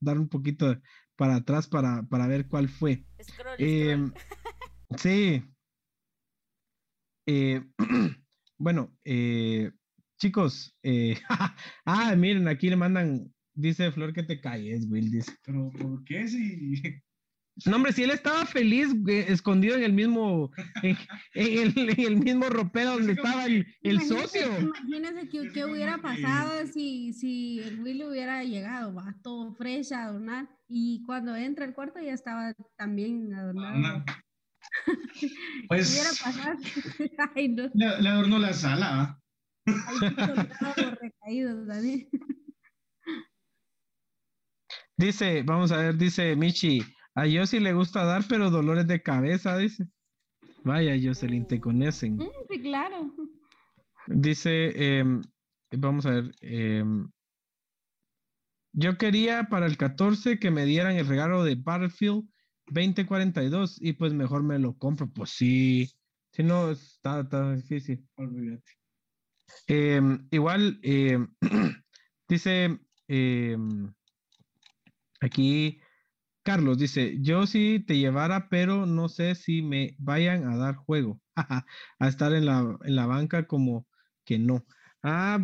dar un poquito para atrás para ver cuál fue. Scroll. Sí. Bueno, chicos, miren, aquí le mandan, dice Flor que te calles, Will, dice. Pero, ¿por qué si...? No, hombre, si él estaba feliz escondido en el mismo en el mismo ropero donde estaba el socio. Imagínense qué hubiera pasado si el Will hubiera llegado, va todo fresh a adornar, y cuando entra al cuarto ya estaba también adornado. Pues, ¿qué hubiera pasado? Ay, no. Le adornó la sala. Recaídos, Dani. Dice, vamos a ver, dice Michi. A Yossi le gusta dar, pero dolores de cabeza, dice. Vaya, Jocelyn, te conocen. Sí, claro. Dice, vamos a ver. Yo quería para el 14 que me dieran el regalo de Battlefield 2042 y pues mejor me lo compro. Pues sí. Si no, está difícil. Olvídate. Igual, dice... Aquí Carlos dice, yo sí te llevara, pero no sé si me vayan a dar juego. A estar en la banca como que no. Ah,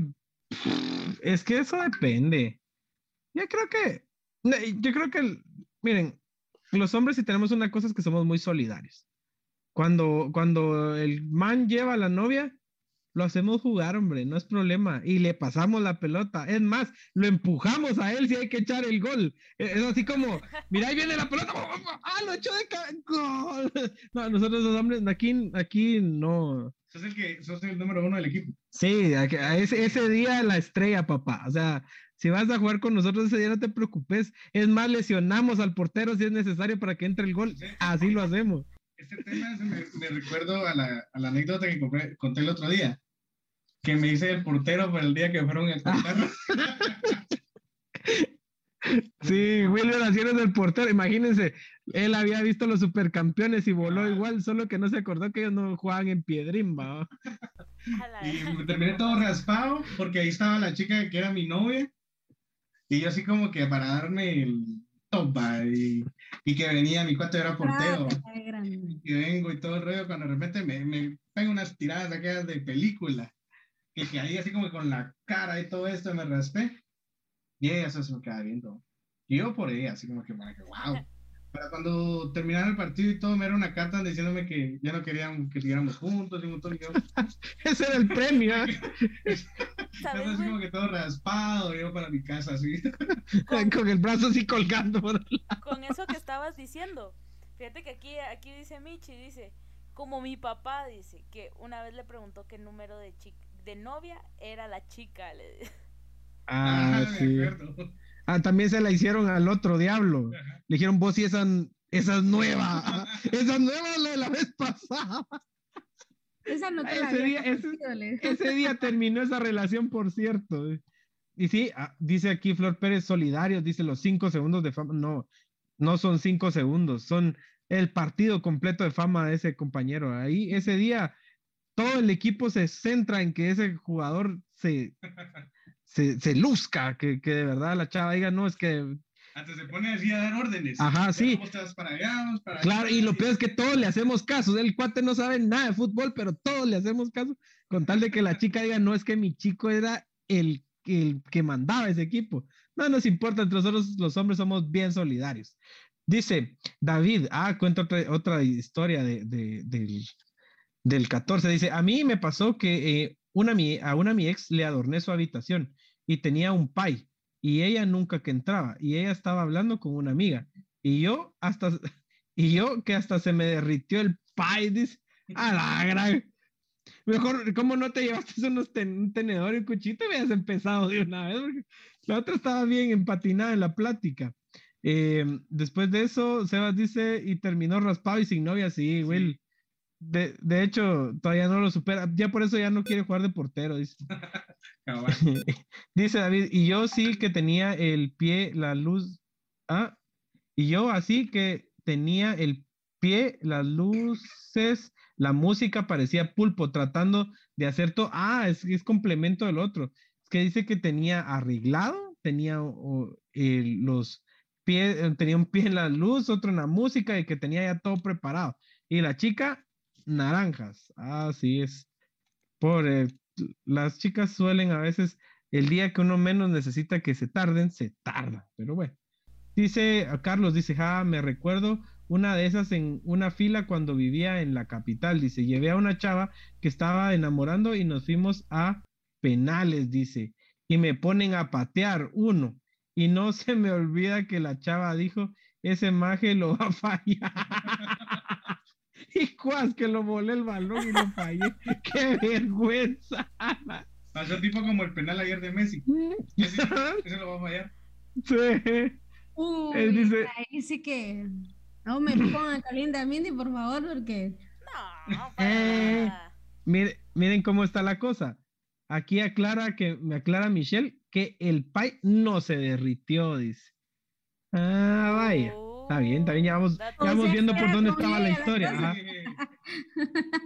es que eso depende. Yo creo que, miren, los hombres sí tenemos una cosa, es que somos muy solidarios. Cuando el man lleva a la novia, lo hacemos jugar, hombre, no es problema. Y le pasamos la pelota. Es más, lo empujamos a él si hay que echar el gol. Es así como, mira, ahí viene la pelota. ¡Ah, lo echó de gol! No, nosotros los hombres, aquí no. Sos el número uno del equipo. Sí, ese día la estrella, papá. O sea, si vas a jugar con nosotros ese día, no te preocupes. Es más, lesionamos al portero si es necesario para que entre el gol. Así lo hacemos. Este tema me recuerdo a la anécdota que conté el otro día, que me hice el portero para el día que fueron a contar. Sí, William Acero es el portero. Imagínense, él había visto los Supercampeones y voló igual, solo que no se acordó que ellos no jugaban en Piedrimba, ¿no? Y terminé todo raspado porque ahí estaba la chica que era mi novia y yo así como que para darme el... Topa, y que venía mi cuate era portero y vengo y todo el rollo, cuando de repente me pego unas tiradas aquellas de película que ahí así como con la cara y todo esto me raspé y ella se me queda viendo y yo por ella así como que wow. Pero cuando terminaron el partido y todo me era una carta diciéndome que ya no querían que siguiéramos juntos y un montón de cosas. Ese era el premio. Estaba así como que todo raspado, yo para mi casa, así. Con el brazo así colgando. Con eso que estabas diciendo. Fíjate que aquí dice Michi, dice, como mi papá dice, que una vez le preguntó qué número de novia era la chica. Ah, sí. Me acuerdo. Ah, también se la hicieron al otro diablo. Ajá. Le dijeron, vos sí, esa es nueva. Esa es nueva la vez pasada. Esa no te la había conocido, ese día terminó esa relación, por cierto. Y sí, dice aquí Flor Pérez, solidarios, dice los 5 segundos de fama. No son 5 segundos, son el partido completo de fama de ese compañero. Ahí, ese día, todo el equipo se centra en que ese jugador se luzca, que de verdad la chava diga, no, es que... Hasta se pone así a dar órdenes. Ajá, sí. ¿Cómo estás para allá? Vamos para claro, allá, y lo peor es que todos le hacemos caso. El cuate no sabe nada de fútbol, pero todos le hacemos caso, con tal de que la chica diga, no, es que mi chico era el que mandaba ese equipo. No nos importa, entre nosotros los hombres somos bien solidarios. Dice David, cuenta otra historia del 14. Dice, a mí me pasó que... a una mi ex le adorné su habitación y tenía un pie y ella nunca que entraba y ella estaba hablando con una amiga y yo que hasta se me derritió el pie, dice, a la gran. Mejor, ¿cómo no te llevaste un tenedor y un cuchillo? Te habías empezado de una vez, porque la otra estaba bien empatinada en la plática. Después de eso, Sebas dice, y terminó raspado y sin novia, sí. Will. De hecho, todavía no lo supera. Ya por eso ya no quiere jugar de portero, dice. Dice David, y yo sí que tenía el pie, la luz. Y yo así que tenía el pie, las luces, la música, parecía Pulpo tratando de hacer todo. Es complemento del otro. Es que dice que tenía arreglado, tenía los pies, tenía un pie en la luz, otro en la música y que tenía ya todo preparado. Y la chica... naranjas, así es. Pobre, las chicas suelen a veces, el día que uno menos necesita que se tarden, se tarda, pero bueno. Dice, Carlos dice, me recuerdo una de esas en una fila cuando vivía en la capital, dice, llevé a una chava que estaba enamorando y nos fuimos a penales, dice, y me ponen a patear uno, y no se me olvida que la chava dijo, ese maje lo va a fallar. Y cuas que lo volé el balón y lo fallé. ¡Qué vergüenza! Pasó tipo como el penal ayer de Messi. ¿Ese lo va a fallar? Sí. Él dice... Ahí sí que... No me pongan calientemente, por favor, porque... No, miren cómo está la cosa. Aquí me aclara Michelle que el pie no se derritió, dice. Vaya. Está bien, ya vamos viendo por dónde estaba la historia. Ajá.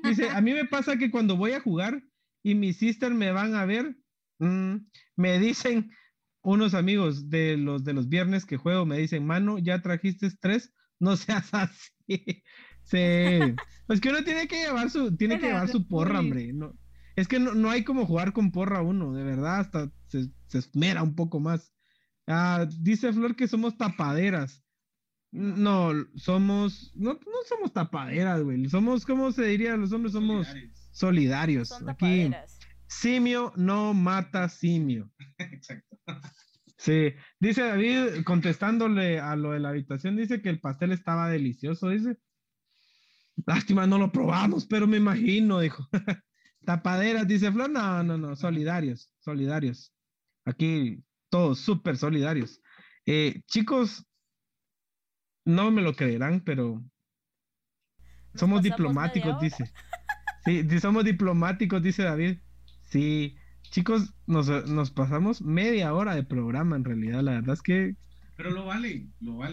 Dice, a mí me pasa que cuando voy a jugar y mis sisters me van a ver, me dicen, unos amigos de los viernes que juego me dicen, mano, ya trajiste 3, no seas así. Sí. Pues que uno tiene que llevar su porra, hombre. No, es que no hay como jugar con porra uno, de verdad, hasta se esmera un poco más. Ah, dice Flor que somos tapaderas. No somos tapaderas, güey. Somos, ¿cómo se diría? Los hombres somos solidarios. Son aquí. Simio no mata simio. Exacto. Sí, dice David, contestándole a lo de la habitación, dice que el pastel estaba delicioso, dice. Lástima, no lo probamos, pero me imagino, dijo. Tapaderas, dice Flor, no, solidarios. Aquí todos súper solidarios. Chicos, no me lo creerán, pero somos diplomáticos, dice. Sí, somos diplomáticos, dice David. Sí, chicos, nos pasamos media hora de programa, en realidad, la verdad es que... Pero lo vale,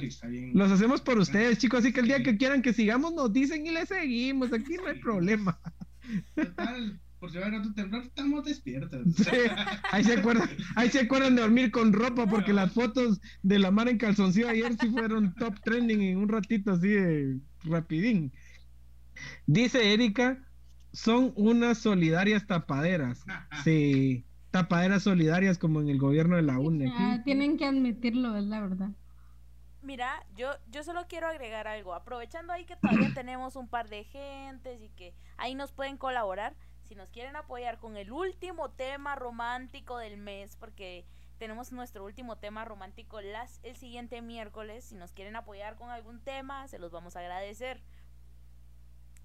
está bien. Los hacemos por ustedes, chicos, así que el día que quieran que sigamos, nos dicen y les seguimos, aquí no hay problema. Total, por llevar a tu temprano, estamos despiertos. Sí, ahí se acuerdan de dormir con ropa, porque las fotos de la Mara en calzoncillo ayer sí fueron top trending en un ratito así de rapidín. Dice Erika... Son unas solidarias tapaderas. Sí, tapaderas solidarias como en el gobierno de la UNE. Ah, tienen que admitirlo, es la verdad. Mira, yo solo quiero agregar algo. Aprovechando ahí que todavía tenemos un par de gentes y que ahí nos pueden colaborar. Si nos quieren apoyar con el último tema romántico del mes, porque tenemos nuestro último tema romántico el siguiente miércoles. Si nos quieren apoyar con algún tema, se los vamos a agradecer.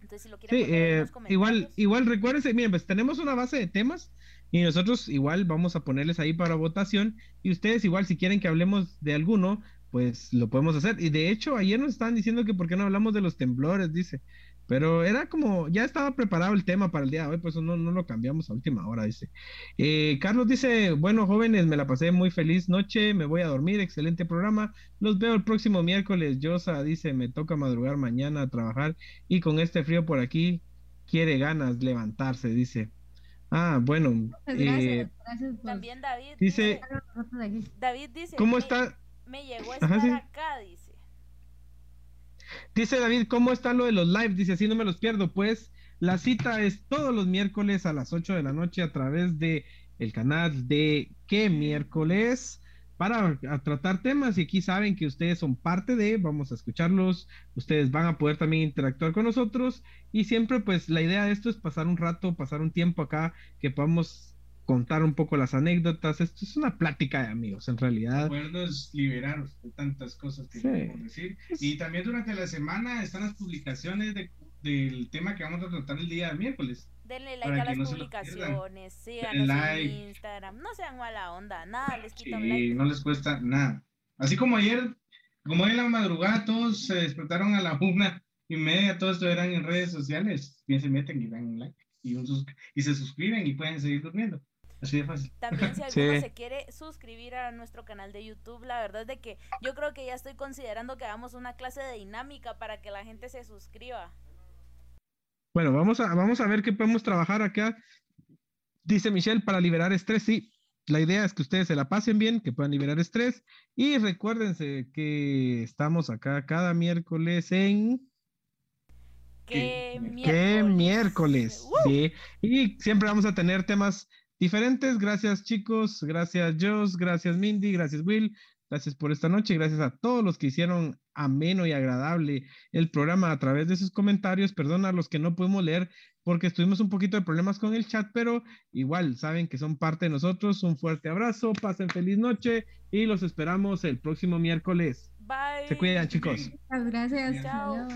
Entonces, si lo quieren poner en los comentarios. Igual recuérdense, miren, pues tenemos una base de temas y nosotros igual vamos a ponerles ahí para votación y ustedes igual si quieren que hablemos de alguno, pues lo podemos hacer. Y de hecho, ayer nos estaban diciendo que por qué no hablamos de los temblores, dice. Pero era como, ya estaba preparado el tema para el día de hoy, pues no lo cambiamos a última hora, dice. Carlos dice, bueno, jóvenes, me la pasé muy feliz noche, me voy a dormir, excelente programa, los veo el próximo miércoles. Yosa dice, me toca madrugar mañana a trabajar y con este frío por aquí, quiere ganas levantarse, dice. Ah, bueno. Muchas gracias. También David dice, ¿cómo está? Me llegó a estar acá, dice. Dice David, ¿cómo está lo de los live? Dice, así no me los pierdo, pues la cita es todos los miércoles a las 8 de la noche a través de el canal de Qué Miércoles para tratar temas y aquí saben que ustedes son parte de, vamos a escucharlos, ustedes van a poder también interactuar con nosotros y siempre pues la idea de esto es pasar un rato, pasar un tiempo acá que podamos contar un poco las anécdotas, esto es una plática de amigos en realidad. Recuerdos, liberaros de tantas cosas que podemos decir. Y también durante la semana están las publicaciones del tema que vamos a tratar el día de miércoles. Denle like a las publicaciones, síganos en Instagram, no sean mala onda, nada les quita un like. No les cuesta nada. Así como ayer, como en la madrugada todos se despertaron a la 1:30, todos estuvieran en redes sociales, bien se meten y dan un like y se suscriben y pueden seguir durmiendo. Así de fácil. También si alguno se quiere suscribir a nuestro canal de YouTube, la verdad es de que yo creo que ya estoy considerando que hagamos una clase de dinámica para que la gente se suscriba. Bueno, vamos a ver qué podemos trabajar acá. Dice Michelle, para liberar estrés, sí. La idea es que ustedes se la pasen bien, que puedan liberar estrés. Y recuérdense que estamos acá cada miércoles en... ¡Qué miércoles! Sí. Y siempre vamos a tener temas diferentes. Gracias chicos, gracias Josh, gracias Mindy, gracias Will, gracias por esta noche, gracias a todos los que hicieron ameno y agradable el programa a través de sus comentarios. Perdona a los que no pudimos leer porque estuvimos un poquito de problemas con el chat, pero igual saben que son parte de nosotros. Un fuerte abrazo, pasen feliz noche y los esperamos el próximo miércoles. Bye. Se cuidan chicos. Muchas gracias. Chao.